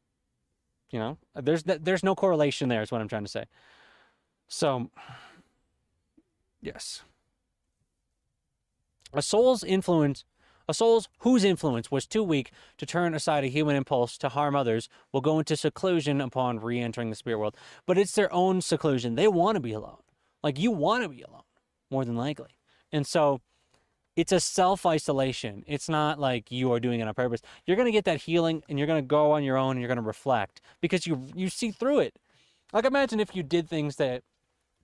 you know, there's, there's no correlation there, is what I'm trying to say. So yes. A soul's influence, a soul's whose influence was too weak to turn aside a human impulse to harm others will go into seclusion upon re-entering the spirit world. But it's their own seclusion. They want to be alone. Like, you want to be alone, more than likely. And so it's a self-isolation. It's not like you are doing it on purpose. You're going to get that healing, and you're going to go on your own, and you're going to reflect, because you you see through it. Like, imagine if you did things that,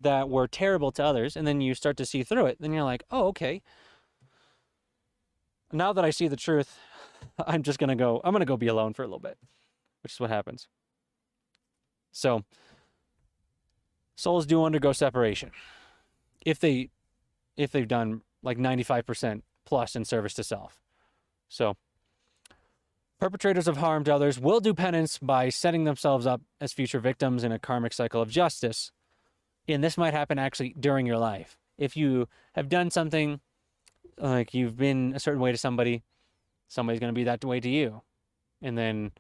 that were terrible to others, and then you start to see through it. Then you're like, oh, okay. Now that I see the truth, I'm just going to go, I'm going to go be alone for a little bit. which is what happens. So souls do undergo separation if they if they've done like ninety-five percent plus in service to self. So perpetrators of harm to others will do penance by setting themselves up as future victims in a karmic cycle of justice. And this might happen actually during your life. If you have done something, like you've been a certain way to somebody, somebody's going to be that way to you. And then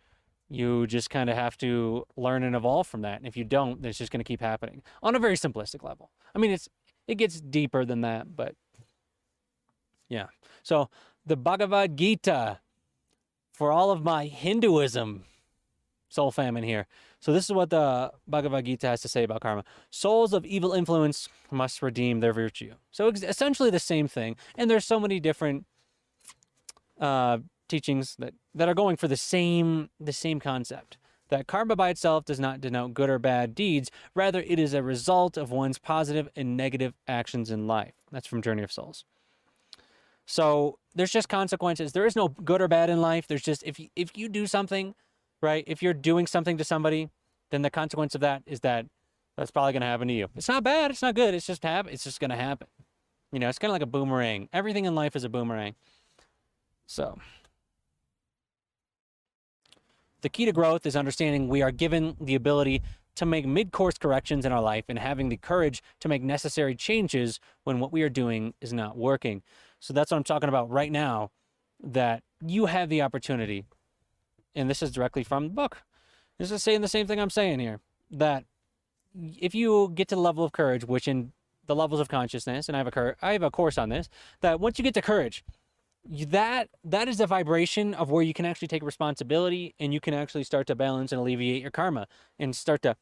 you just kind of have to learn and evolve from that. And if you don't, then it's just going to keep happening on a very simplistic level. I mean, it's it gets deeper than that, but yeah. So the Bhagavad Gita, for all of my Hinduism soul famine here. So this is what the Bhagavad Gita has to say about karma. Souls of evil influence must redeem their virtue. So essentially the same thing. And there's so many different uh, teachings that, that are going for the same, the same concept. That karma by itself does not denote good or bad deeds. Rather, it is a result of one's positive and negative actions in life. That's from Journey of Souls. So there's just consequences. There is no good or bad in life. There's just, if you, if you do something, right, if you're doing something to somebody, then the consequence of that is that that's probably going to happen to you. It's not bad. It's not good. It's just hap- It's just going to happen. You know, it's kind of like a boomerang. Everything in life is a boomerang. So the key to growth is understanding we are given the ability to make mid-course corrections in our life and having the courage to make necessary changes when what we are doing is not working. So that's what I'm talking about right now, that you have the opportunity, and this is directly from the book. This is saying the same thing I'm saying here, that if you get to the level of courage, which in the levels of consciousness, and I have a, I have a course on this, that once you get to courage, that that is the vibration of where you can actually take responsibility and you can actually start to balance and alleviate your karma and start to,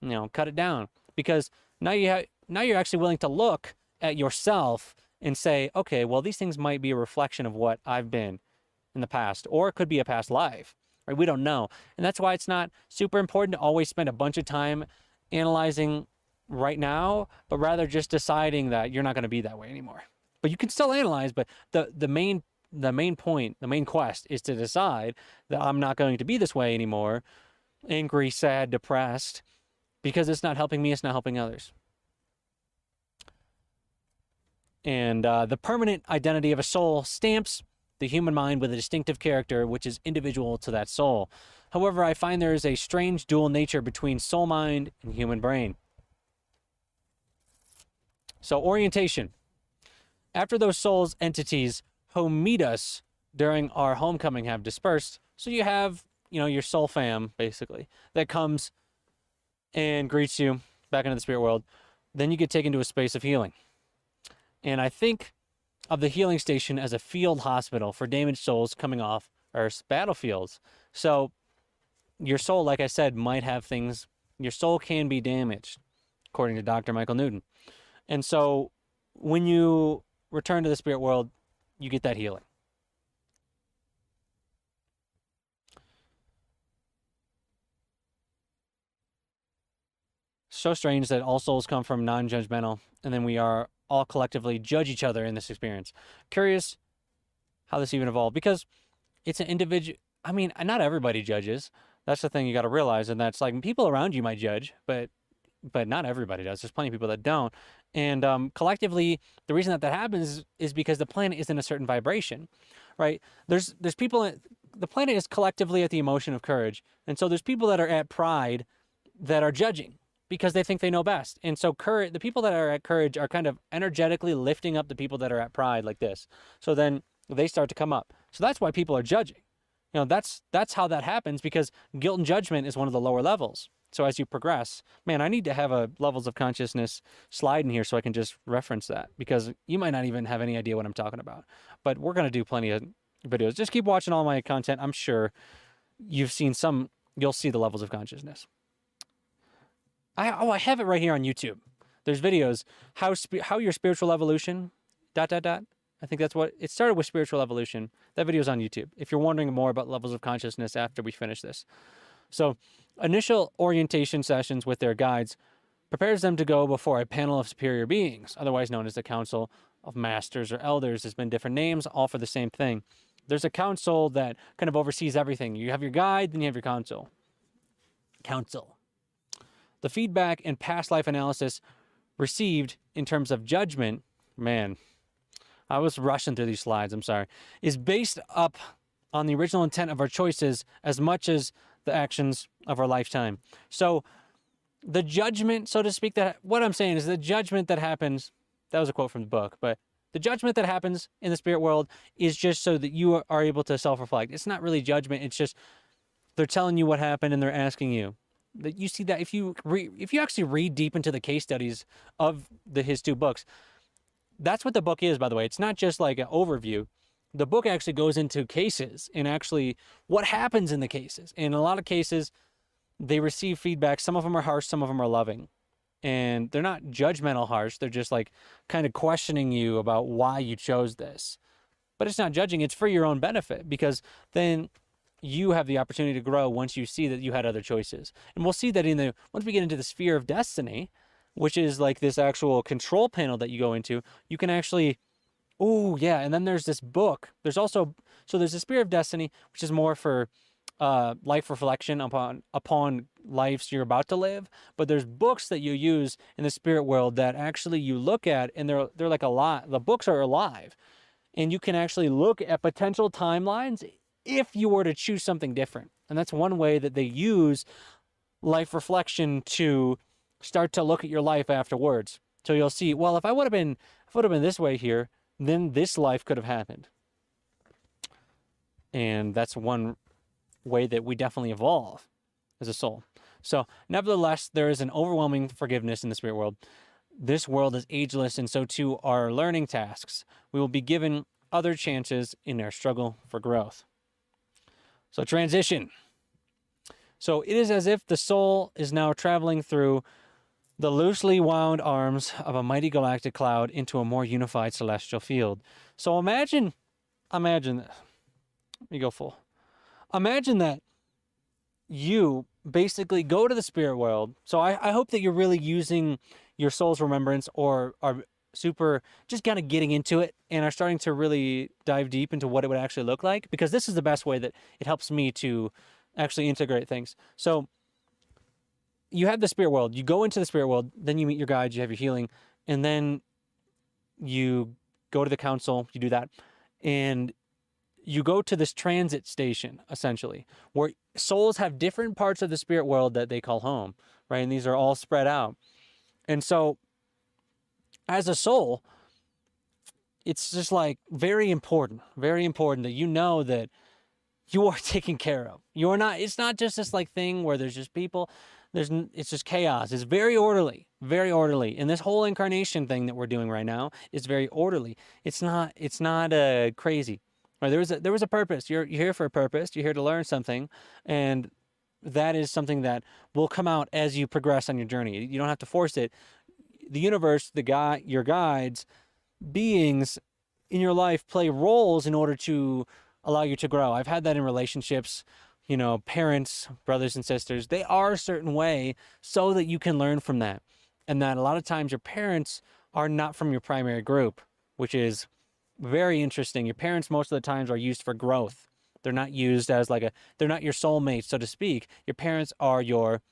you know, cut it down. Because now you have, now you're actually willing to look at yourself and say, okay, well, these things might be a reflection of what I've been in the past, or it could be a past life, right? We don't know. And that's why it's not super important to always spend a bunch of time analyzing right now, but rather just deciding that you're not going to be that way anymore. But you can still analyze, but the, the main the main point, the main quest is to decide that I'm not going to be this way anymore, angry, sad, depressed, because it's not helping me, it's not helping others. And uh, the permanent identity of a soul stamps the human mind with a distinctive character which is individual to that soul. However, I find there is a strange dual nature between soul mind and human brain. So orientation. After those souls entities who meet us during our homecoming have dispersed, so you have, you know, your soul fam, basically, that comes and greets you back into the spirit world, then you get taken to a space of healing. And I think of the healing station as a field hospital for damaged souls coming off Earth's battlefields. So your soul, like I said, might have things, your soul can be damaged, according to Doctor Michael Newton. And so when you return to the spirit world, you get that healing. So strange that all souls come from non-judgmental, and then we are all collectively judge each other in this experience. Curious how this even evolved, because it's an individual. I mean, not everybody judges. That's the thing you got to realize, and that's like people around you might judge, but but not everybody does. There's plenty of people that don't. And um, collectively, the reason that that happens is because the planet is in a certain vibration, right? There's there's people. The planet is collectively at the emotion of courage, and so there's people that are at pride that are judging, because they think they know best. And so courage, the people that are at courage are kind of energetically lifting up the people that are at pride like this. So then they start to come up. So that's why people are judging. You know, that's that's how that happens, because guilt and judgment is one of the lower levels. So as you progress, man, I need to have a levels of consciousness slide in here so I can just reference that, because you might not even have any idea what I'm talking about. But we're going to do plenty of videos. Just keep watching all my content. I'm sure you've seen some, you'll see the levels of consciousness. I, oh, I have it right here on YouTube. There's videos, how how your spiritual evolution, dot, dot, dot. I think that's what, it started with spiritual evolution. That video's on YouTube, if you're wondering more about levels of consciousness after we finish this. So, initial orientation sessions with their guides prepares them to go before a panel of superior beings, otherwise known as the Council of Masters or Elders. There's been different names, all for the same thing. There's a council that kind of oversees everything. You have your guide, then you have your council. counsel. The feedback and past life analysis received in terms of judgment, man, I was rushing through these slides, I'm sorry, is based up on the original intent of our choices as much as the actions of our lifetime. So the judgment, so to speak, that what I'm saying is the judgment that happens, that was a quote from the book, but the judgment that happens in the spirit world is just so that you are able to self-reflect. It's not really judgment. It's just they're telling you what happened and they're asking you. That you see that if you re, if you actually read deep into the case studies of the his two books, that's what the book is, by the way. It's not just like an overview. The book actually goes into cases and actually what happens in the cases. And in a lot of cases, they receive feedback. Some of them are harsh. Some of them are loving. And they're not judgmental harsh. They're just like kind of questioning you about why you chose this. But it's not judging. It's for your own benefit, because then you have the opportunity to grow once you see that you had other choices. And we'll see that in the, once we get into the sphere of destiny, which is like this actual control panel that you go into, you can actually, oh yeah. And then there's this book. There's also, so there's the sphere of destiny, which is more for uh, life reflection upon, upon lives you're about to live. But there's books that you use in the spirit world that actually you look at, and they're, they're like a lot, the books are alive, and you can actually look at potential timelines if you were to choose something different. And that's one way that they use life reflection to start to look at your life afterwards. So you'll see, well, if I would have been, if I would have been this way here, then this life could have happened. And that's one way that we definitely evolve as a soul. So nevertheless, there is an overwhelming forgiveness in the spirit world. This world is ageless, and so too are learning tasks. We will be given other chances in our struggle for growth. So transition. So it is as if the soul is now traveling through the loosely wound arms of a mighty galactic cloud into a more unified celestial field. So imagine, imagine this. Let me go full. Imagine that you basically go to the spirit world. So I, I hope that you're really using your soul's remembrance, or are super just kind of getting into it and are starting to really dive deep into what it would actually look like, because this is the best way that it helps me to actually integrate things. So you have the spirit world, you go into the spirit world, then you meet your guide, you have your healing, and then you go to the council, you do that, and you go to this transit station, essentially, where souls have different parts of the spirit world that they call home, right? And these are all spread out. And so as a soul, it's just like very important, very important that you know that you are taken care of. You are not, it's not just this like thing where there's just people, there's, it's just chaos. It's very orderly, very orderly. And this whole incarnation thing that we're doing right now is very orderly. It's not, it's not uh, crazy. Right? There was a, there was a purpose. You're, you're here for a purpose. You're here to learn something. And that is something that will come out as you progress on your journey. You don't have to force it. The universe, the guy, your guides, beings in your life play roles in order to allow you to grow. I've had that in relationships, you know, parents, brothers and sisters, they are a certain way so that you can learn from that. And that a lot of times your parents are not from your primary group, which is very interesting. Your parents most of the times are used for growth. They're not used as like a, they're not your soulmate, so to speak. Your parents are your,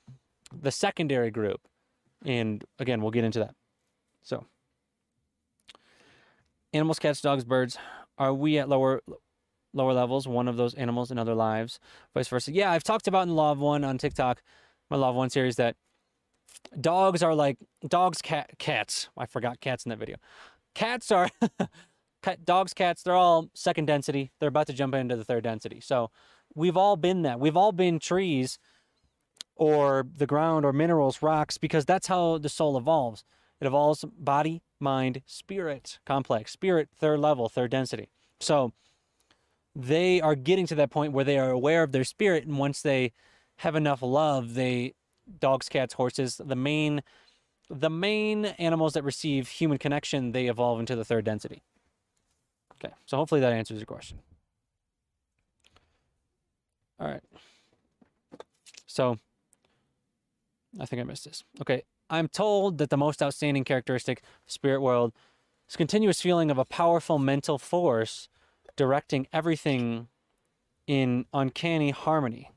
the secondary group. And again, we'll get into that. So, animals, cats, dogs, birds. Are we at lower lower levels, one of those animals in other lives? Vice versa. Yeah, I've talked about in Law of One on TikTok, my Law of One series, that dogs are like, dogs, cat, cats. I forgot cats in that video. Cats are, cat, dogs, cats, they're all second density. They're about to jump into the third density. So we've all been that. We've all been trees, or the ground, or minerals, rocks, because that's how the soul evolves. It evolves body, mind, spirit, complex, spirit, third level, third density. So they are getting to that point where they are aware of their spirit, and once they have enough love, they, dogs, cats, horses, the main, the main animals that receive human connection, they evolve into the third density. Okay, so hopefully that answers your question. All right. So I think I missed this. Okay. I'm told that the most outstanding characteristic of spirit world is continuous feeling of a powerful mental force directing everything in uncanny harmony.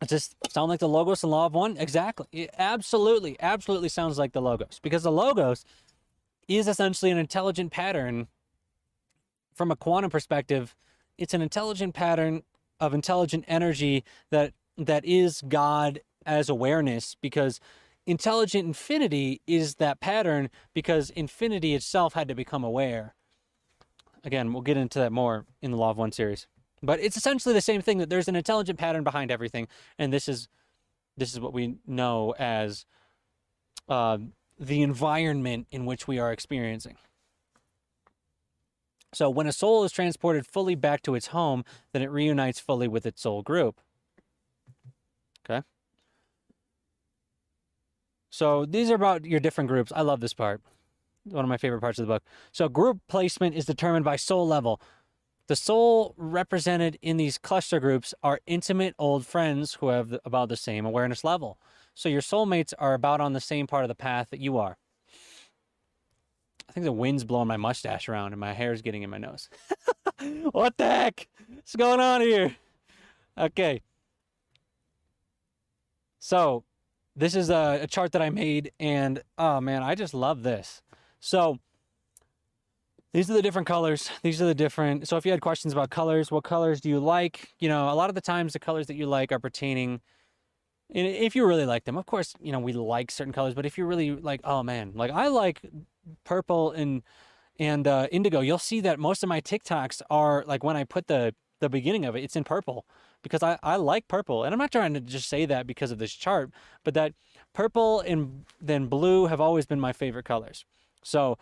It just sound like the Logos and Law of One? Exactly. It absolutely, absolutely sounds like the Logos, because the Logos is essentially an intelligent pattern. From a quantum perspective, it's an intelligent pattern of intelligent energy that that is God as awareness, because intelligent infinity is that pattern, because infinity itself had to become aware. Again, we'll get into that more in the Law of One series. But it's essentially the same thing, that there's an intelligent pattern behind everything, and this is this is what we know as uh, the environment in which we are experiencing. So when a soul is transported fully back to its home, then it reunites fully with its soul group. Okay. So these are about your different groups. I love this part. One of my favorite parts of the book. So group placement is determined by soul level. The soul represented in these cluster groups are intimate old friends who have the, about the same awareness level. So your soulmates are about on the same part of the path that you are. I think the wind's blowing my mustache around and my hair's getting in my nose. What the heck? What's going on here? Okay. So this is a, a chart that I made, and oh man, I just love this. So these are the different colors. These are the different... So if you had questions about colors, what colors do you like? You know, a lot of the times the colors that you like are pertaining... And if you really like them, of course, you know, we like certain colors, but if you really like, oh man, like I like purple and and uh, indigo, you'll see that most of my TikToks are, like when I put the, the beginning of it, it's in purple. Because I, I like purple. And I'm not trying to just say that because of this chart, but that purple and then blue have always been my favorite colors. So...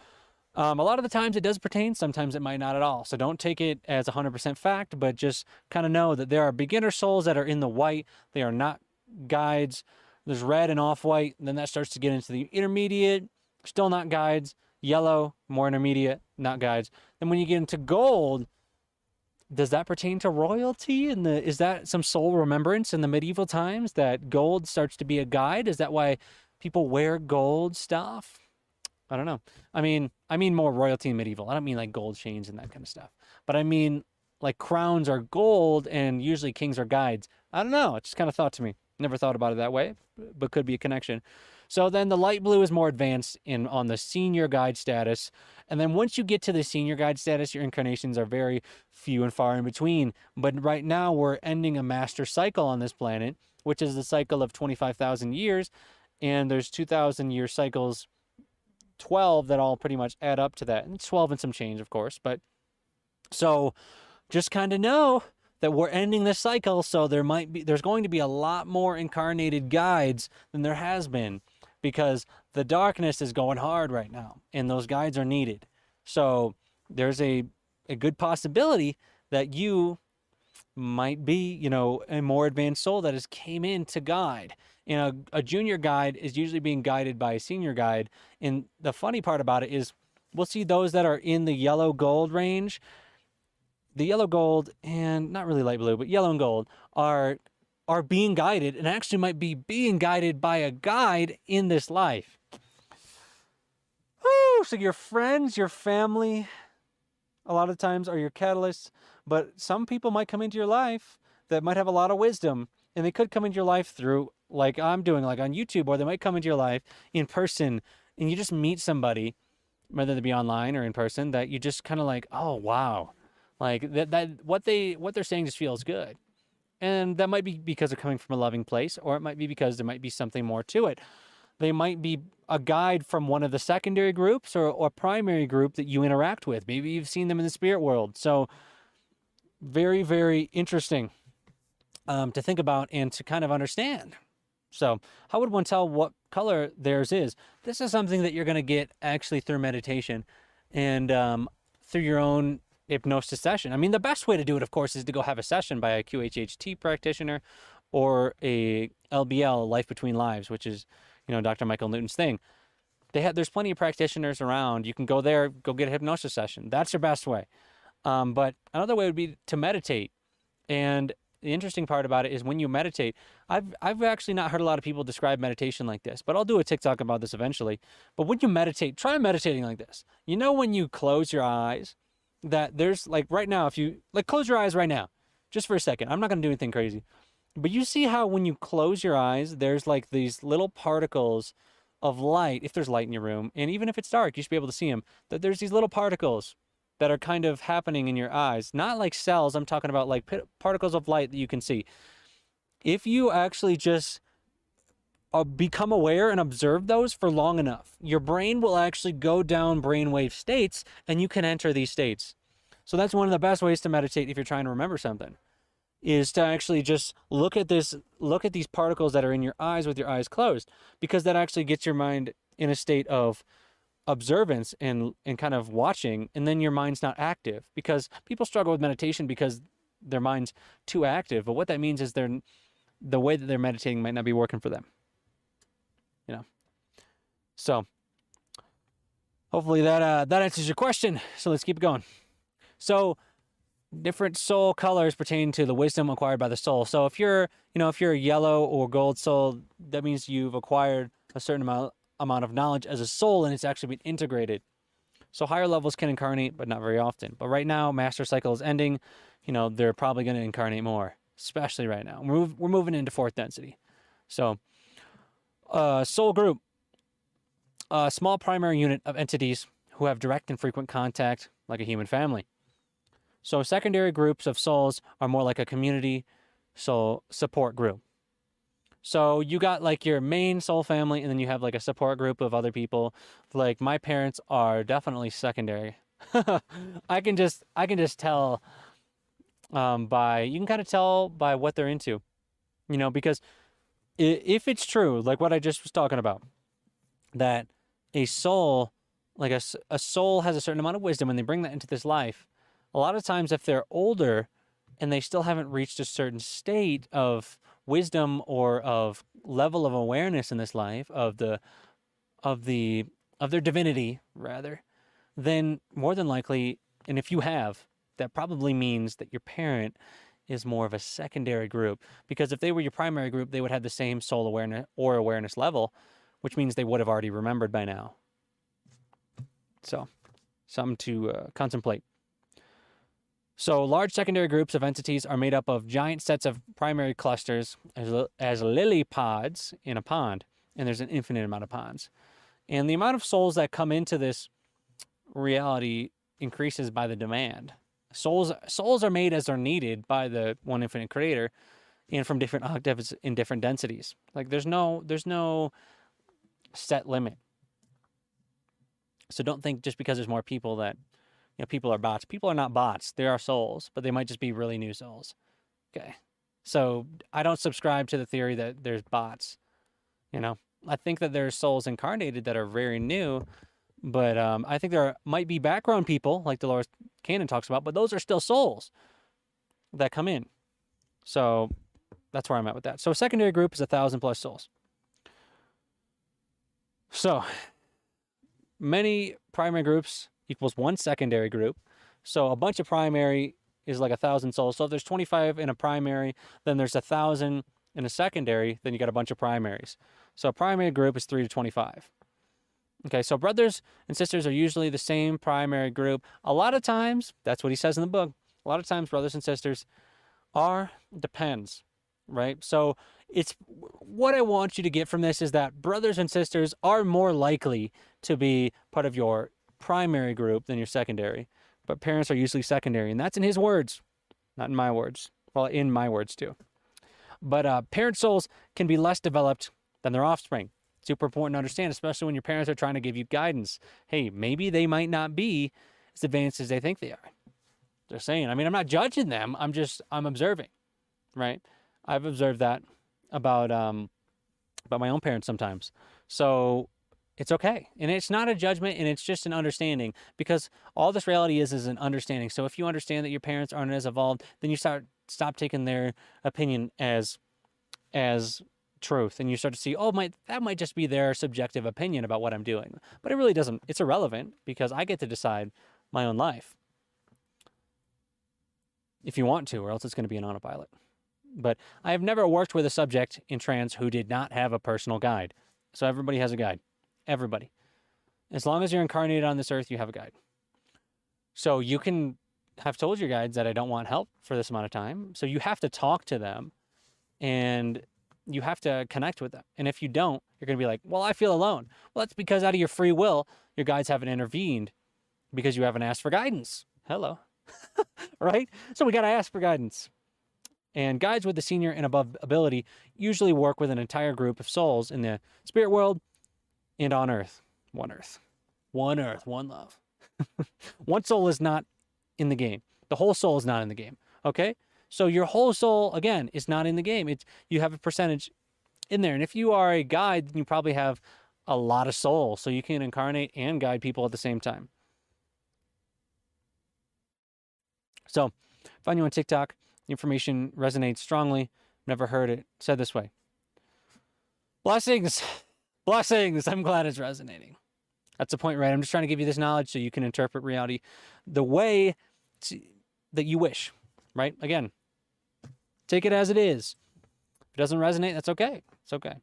Um, a lot of the times it does pertain, sometimes it might not at all. So don't take it as one hundred percent fact, but just kind of know that there are beginner souls that are in the white. They are not guides. There's red and off-white. Then that starts to get into the intermediate, still not guides. Yellow, more intermediate, not guides. Then when you get into gold, does that pertain to royalty? And the, is that some soul remembrance in the medieval times that gold starts to be a guide? Is that why people wear gold stuff? I don't know. I mean, I mean more royalty and medieval. I don't mean like gold chains and that kind of stuff. But I mean like crowns are gold and usually kings are guides. I don't know. It just kind of thought to me. Never thought about it that way, but could be a connection. So then the light blue is more advanced in on the senior guide status. And then once you get to the senior guide status, your incarnations are very few and far in between. But right now we're ending a master cycle on this planet, which is the cycle of twenty-five thousand years. And there's two thousand year cycles, twelve that all pretty much add up to that, and twelve and some change, of course. But so just kind of know that we're ending this cycle, so there might be there's going to be a lot more incarnated guides than there has been, because the darkness is going hard right now and those guides are needed. So there's a a good possibility that you might be, you know, a more advanced soul that has came in to guide. You know, a junior guide is usually being guided by a senior guide. And the funny part about it is we'll see those that are in the yellow gold range. The yellow gold and not really light blue, but yellow and gold are are being guided, and actually might be being guided by a guide in this life. Woo! So your friends, your family, a lot of times are your catalysts, but some people might come into your life that might have a lot of wisdom, and they could come into your life through, like I'm doing, like on YouTube, or they might come into your life in person, and you just meet somebody, whether they be online or in person, that you just kind of like, oh wow, like that that what they what they're saying just feels good, and that might be because they're coming from a loving place, or it might be because there might be something more to it. They might be a guide from one of the secondary groups or or primary group that you interact with. Maybe you've seen them in the spirit world. So very very interesting um, to think about and to kind of understand. So how would one tell what color theirs is? This is something that you're going to get actually through meditation and um, through your own hypnosis session. I mean, the best way to do it, of course, is to go have a session by a Q H H T practitioner or a L B L, Life Between Lives, which is, you know, Doctor Michael Newton's thing. They have, there's plenty of practitioners around. You can go there, go get a hypnosis session. That's your best way. Um, but another way would be to meditate. And the interesting part about it is when you meditate, I've, I've actually not heard a lot of people describe meditation like this, but I'll do a TikTok about this eventually. But when you meditate, try meditating like this. You know, when you close your eyes, that there's like right now, if you like close your eyes right now, just for a second, I'm not going to do anything crazy. But you see how when you close your eyes, there's like these little particles of light, if there's light in your room, and even if it's dark, you should be able to see them, that there's these little particles that are kind of happening in your eyes. Not like cells, I'm talking about like particles of light that you can see. If you actually just uh, become aware and observe those for long enough, your brain will actually go down brainwave states and you can enter these states. So that's one of the best ways to meditate if you're trying to remember something, is to actually just look at this, look at these particles that are in your eyes with your eyes closed, because that actually gets your mind in a state of observance and and kind of watching, and then your mind's not active, because people struggle with meditation because their mind's too active. But what that means is they're the way that they're meditating might not be working for them, you know. So hopefully that uh that answers your question. So let's keep going. So different soul colors pertain to the wisdom acquired by the soul. So if you're, you know, if you're a yellow or gold soul, that means you've acquired a certain amount amount of knowledge as a soul, and it's actually been integrated. So higher levels can incarnate, but not very often. But right now, master cycle is ending. You know, they're probably going to incarnate more, especially right now. We're, we're moving into fourth density. So uh, soul group, a small primary unit of entities who have direct and frequent contact, like a human family. So secondary groups of souls are more like a community soul support group. So you got like your main soul family, and then you have like a support group of other people. Like my parents are definitely secondary. I can just, I can just tell um, by, you can kind of tell by what they're into, you know, because if it's true, like what I just was talking about, that a soul, like a, a soul has a certain amount of wisdom and they bring that into this life. A lot of times if they're older and they still haven't reached a certain state of wisdom or of level of awareness in this life, of the of the of their divinity rather, then more than likely, and if you have, that probably means that your parent is more of a secondary group, because if they were your primary group, they would have the same soul awareness or awareness level, which means they would have already remembered by now. So something to uh, contemplate. So large secondary groups of entities are made up of giant sets of primary clusters as, li as lily pods in a pond. And there's an infinite amount of ponds. And the amount of souls that come into this reality increases by the demand. Souls, souls are made as they're needed by the one infinite creator, and from different octaves in different densities. Like there's no, there's no set limit. So don't think just because there's more people that, you know, people are bots. People are not bots. They are souls, but they might just be really new souls. Okay. So I don't subscribe to the theory that there's bots. You know, I think that there's souls incarnated that are very new, but um, I think there are, might be background people like Dolores Cannon talks about, but those are still souls that come in. So that's where I'm at with that. So a secondary group is a thousand plus souls. So many primary groups equals one secondary group. So a bunch of primary is like a thousand souls. So if there's twenty-five in a primary, then there's a thousand in a secondary, then you got a bunch of primaries. So a primary group is three to twenty-five. Okay, so brothers and sisters are usually the same primary group. A lot of times, that's what he says in the book, a lot of times brothers and sisters are, depends, right? So it's, what I want you to get from this is that brothers and sisters are more likely to be part of your primary group than your secondary, but parents are usually secondary, and that's in his words, not in my words. Well, in my words too. But uh, parent souls can be less developed than their offspring. Super important to understand, especially when your parents are trying to give you guidance. Hey, maybe they might not be as advanced as they think they are. They're saying, I mean, I'm not judging them. I'm just, I'm observing, right? I've observed that about um, about my own parents sometimes. So it's okay. And it's not a judgment, and it's just an understanding, because all this reality is is an understanding. So if you understand that your parents aren't as evolved, then you start stop taking their opinion as as truth, and you start to see, oh, my, that might just be their subjective opinion about what I'm doing. But it really doesn't. It's irrelevant, because I get to decide my own life. If you want to, or else it's going to be an autopilot. But I have never worked with a subject in trans who did not have a personal guide. So everybody has a guide. Everybody. As long as you're incarnated on this earth, you have a guide. So you can have told your guides that I don't want help for this amount of time. So you have to talk to them. and you have to connect with them. And if you don't, you're going to be like, well, I feel alone. Well, that's because out of your free will, your guides haven't intervened because you haven't asked for guidance. Hello. Right? So we got to ask for guidance. And guides with the senior and above ability usually work with an entire group of souls in the spirit world and on earth. One earth. One earth. One love. One soul is not in the game. The whole soul is not in the game. Okay? So your whole soul, again, is not in the game. It's, you have a percentage in there. And if you are a guide, then you probably have a lot of soul. So you can incarnate and guide people at the same time. So find you on TikTok. The information resonates strongly. Never heard it said this way. Blessings. Blessings. I'm glad it's resonating. That's the point, right? I'm just trying to give you this knowledge so you can interpret reality the way to, that you wish, right? Again, take it as it is. If it doesn't resonate, that's okay. It's okay.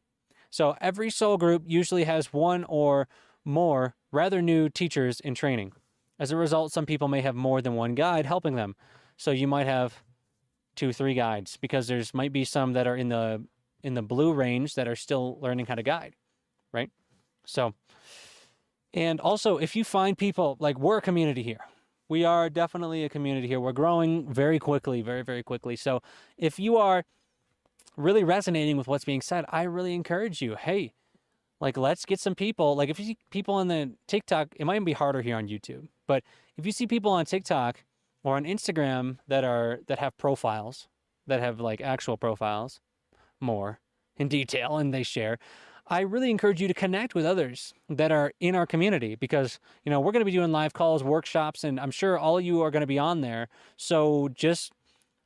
So every soul group usually has one or more rather new teachers in training. As a result, some people may have more than one guide helping them. So you might have two, three guides because there's might be some that are in the in the blue range that are still learning how to guide, right? So, and also if you find people, like we're a community here. We are definitely a community here. We're growing very quickly, very, very quickly. So if you are really resonating with what's being said, I really encourage you, hey, like let's get some people. Like if you see people on the TikTok, it might even be harder here on YouTube, but if you see people on TikTok or on Instagram that are that have profiles, that have like actual profiles, more in detail, and they share, I really encourage you to connect with others that are in our community because, you know, we're going to be doing live calls, workshops, and I'm sure all of you are going to be on there. So just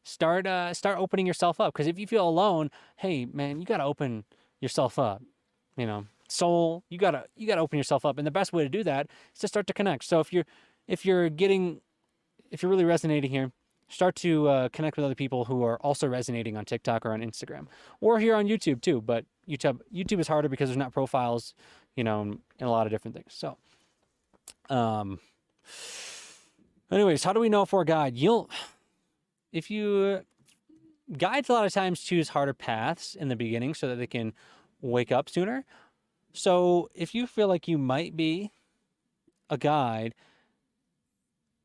start uh, start opening yourself up, because if you feel alone, hey man, you got to open yourself up. You know, soul, you gotta you gotta open yourself up, and the best way to do that is to start to connect. So if you're if you're getting If you're really resonating here, start to uh, connect with other people who are also resonating on TikTok or on Instagram or here on YouTube too. But YouTube, YouTube is harder because there's not profiles, you know, and a lot of different things. So, um, anyways, how do we know if we're a guide? You'll, if you uh, guides a lot of times choose harder paths in the beginning so that they can wake up sooner. So if you feel like you might be a guide,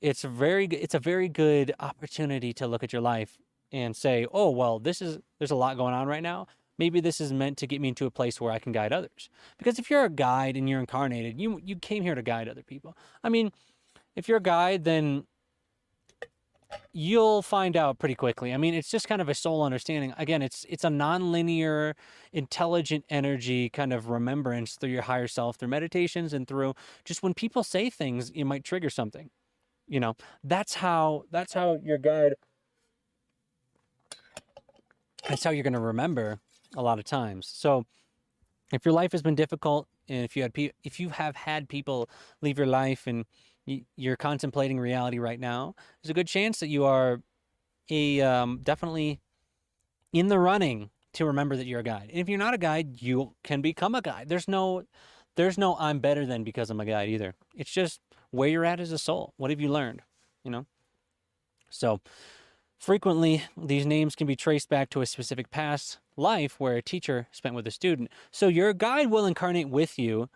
It's very it's a very good opportunity to look at your life and say, oh, well, this is there's a lot going on right now. Maybe this is meant to get me into a place where I can guide others. Because if you're a guide and you're incarnated, you you came here to guide other people. I mean, if you're a guide, then you'll find out pretty quickly. I mean, it's just kind of a soul understanding. Again, it's it's a nonlinear, intelligent energy kind of remembrance through your higher self, through meditations, and through just when people say things, it might trigger something. You know, that's how, that's how your guide, that's how you're going to remember a lot of times. So if your life has been difficult and if you had, pe- if you have had people leave your life and y- you're contemplating reality right now, there's a good chance that you are a, um, definitely in the running to remember that you're a guide. And if you're not a guide, you can become a guide. There's no, there's no, I'm better than because I'm a guide either. It's just where you're at as a soul. What have you learned? You know? So frequently these names can be traced back to a specific past life where a teacher spent with a student. So your guide will incarnate with you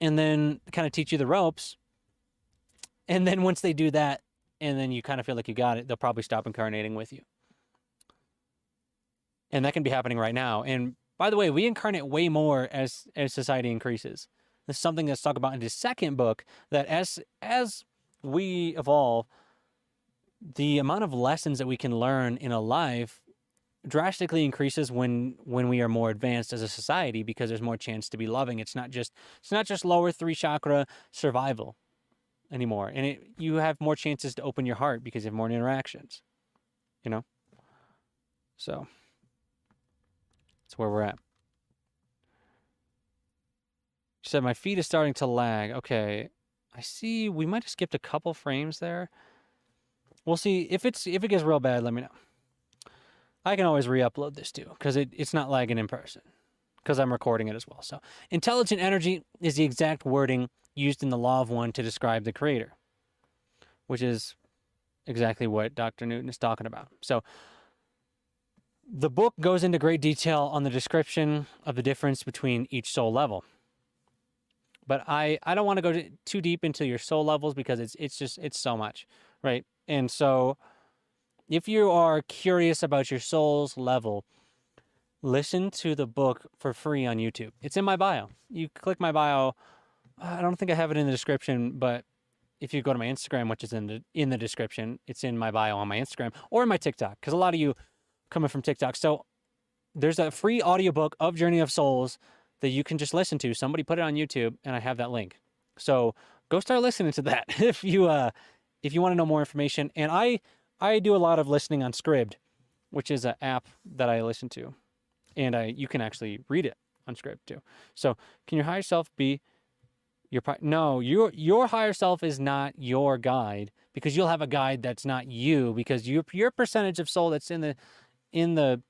and then kind of teach you the ropes. And then once they do that, and then you kind of feel like you got it, they'll probably stop incarnating with you. And that can be happening right now. And by the way, we incarnate way more as, as society increases. This is something that's talked about in his second book, that as as we evolve, the amount of lessons that we can learn in a life drastically increases when when we are more advanced as a society, because there's more chance to be loving. It's not just it's not just lower three chakra survival anymore. And it, you have more chances to open your heart because you have more interactions, you know? So that's where we're at. She said, my feed is starting to lag. Okay, I see. We might have skipped a couple frames there. We'll see. If it's if it gets real bad, let me know. I can always re-upload this too, because it, it's not lagging in person, because I'm recording it as well. So intelligent energy is the exact wording used in the Law of One to describe the Creator, which is exactly what Doctor Newton is talking about. So The book goes into great detail on the description of the difference between each soul level. But I, I don't want to go too deep into your soul levels because it's, it's just, it's so much, right? And so if you are curious about your soul's level, listen to the book for free on YouTube. It's in my bio. You click my bio. I don't think I have it in the description, but if you go to my Instagram, which is in the, in the description, it's in my bio on my Instagram or my TikTok, because a lot of you coming from TikTok. So there's a free audiobook of Journey of Souls that you can just listen to. Somebody put it on YouTube, and I have that link. So go start listening to that if you uh, if you want to know more information. And I, I do a lot of listening on Scribd, which is an app that I listen to. And I, you can actually read it on Scribd too. So can your higher self be your... No, your, your higher self is not your guide, because you'll have a guide that's not you, because your, your percentage of soul that's in the... in the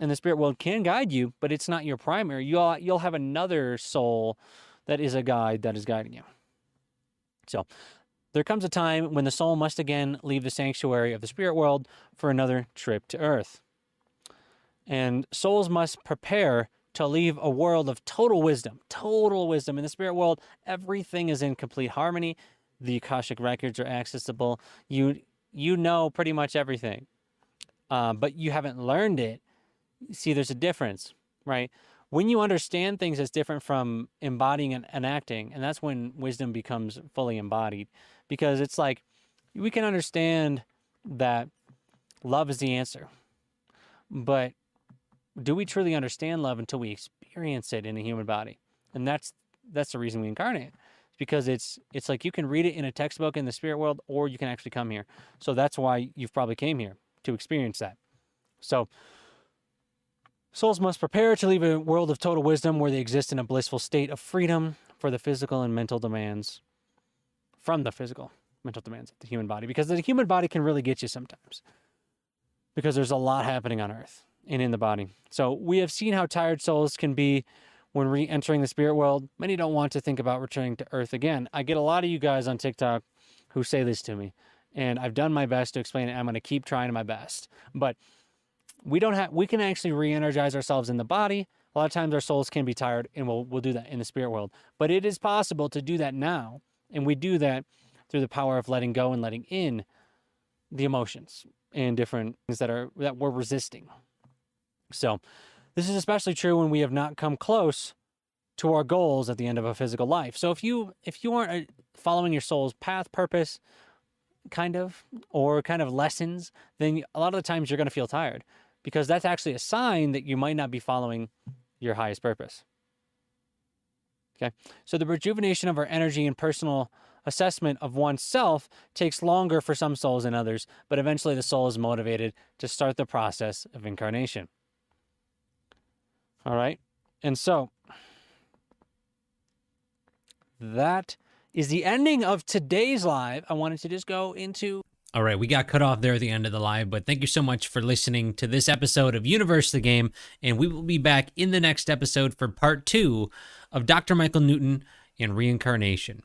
in the spirit world can guide you, but it's not your primary. You'll, you'll have another soul that is a guide that is guiding you. So there comes a time when the soul must again leave the sanctuary of the spirit world for another trip to earth. And souls must prepare to leave a world of total wisdom, total wisdom. In the spirit world, everything is in complete harmony. The Akashic records are accessible. You, you know pretty much everything. Uh, but you haven't learned it. See, there's a difference, right? When you understand things, that's different from embodying and, and acting, and that's when wisdom becomes fully embodied, because it's like we can understand that love is the answer, but do we truly understand love until we experience it in a human body? And that's that's the reason we incarnate. Because it's it's like you can read it in a textbook in the spirit world, or you can actually come here. So that's why you've probably came here, to experience that. So souls must prepare to leave a world of total wisdom where they exist in a blissful state of freedom for the physical and mental demands, from the physical mental demands of the human body, because the human body can really get you sometimes, because there's a lot happening on earth and in the body. So we have seen how tired souls can be when re-entering the spirit world. Many don't want to think about returning to earth again. I get a lot of you guys on TikTok who say this to me, and I've done my best to explain it. I'm going to keep trying my best. But we don't have, we can actually re-energize ourselves in the body. A lot of times our souls can be tired, and we'll, we'll do that in the spirit world. But it is possible to do that now. And we do that through the power of letting go and letting in the emotions and different things that are, that we're resisting. So this is especially true when we have not come close to our goals at the end of a physical life. So if you, if you aren't following your soul's path, purpose, kind of, or kind of lessons, then a lot of the times you're going to feel tired, because that's actually a sign that you might not be following your highest purpose. Okay. So the rejuvenation of our energy and personal assessment of oneself takes longer for some souls than others, but eventually the soul is motivated to start the process of incarnation. All right. And so that is the ending of today's live. I wanted to just go into... All right, we got cut off there at the end of the live, but thank you so much for listening to this episode of Universe the Game, and we will be back in the next episode for part two of Doctor Michael Newton and reincarnation.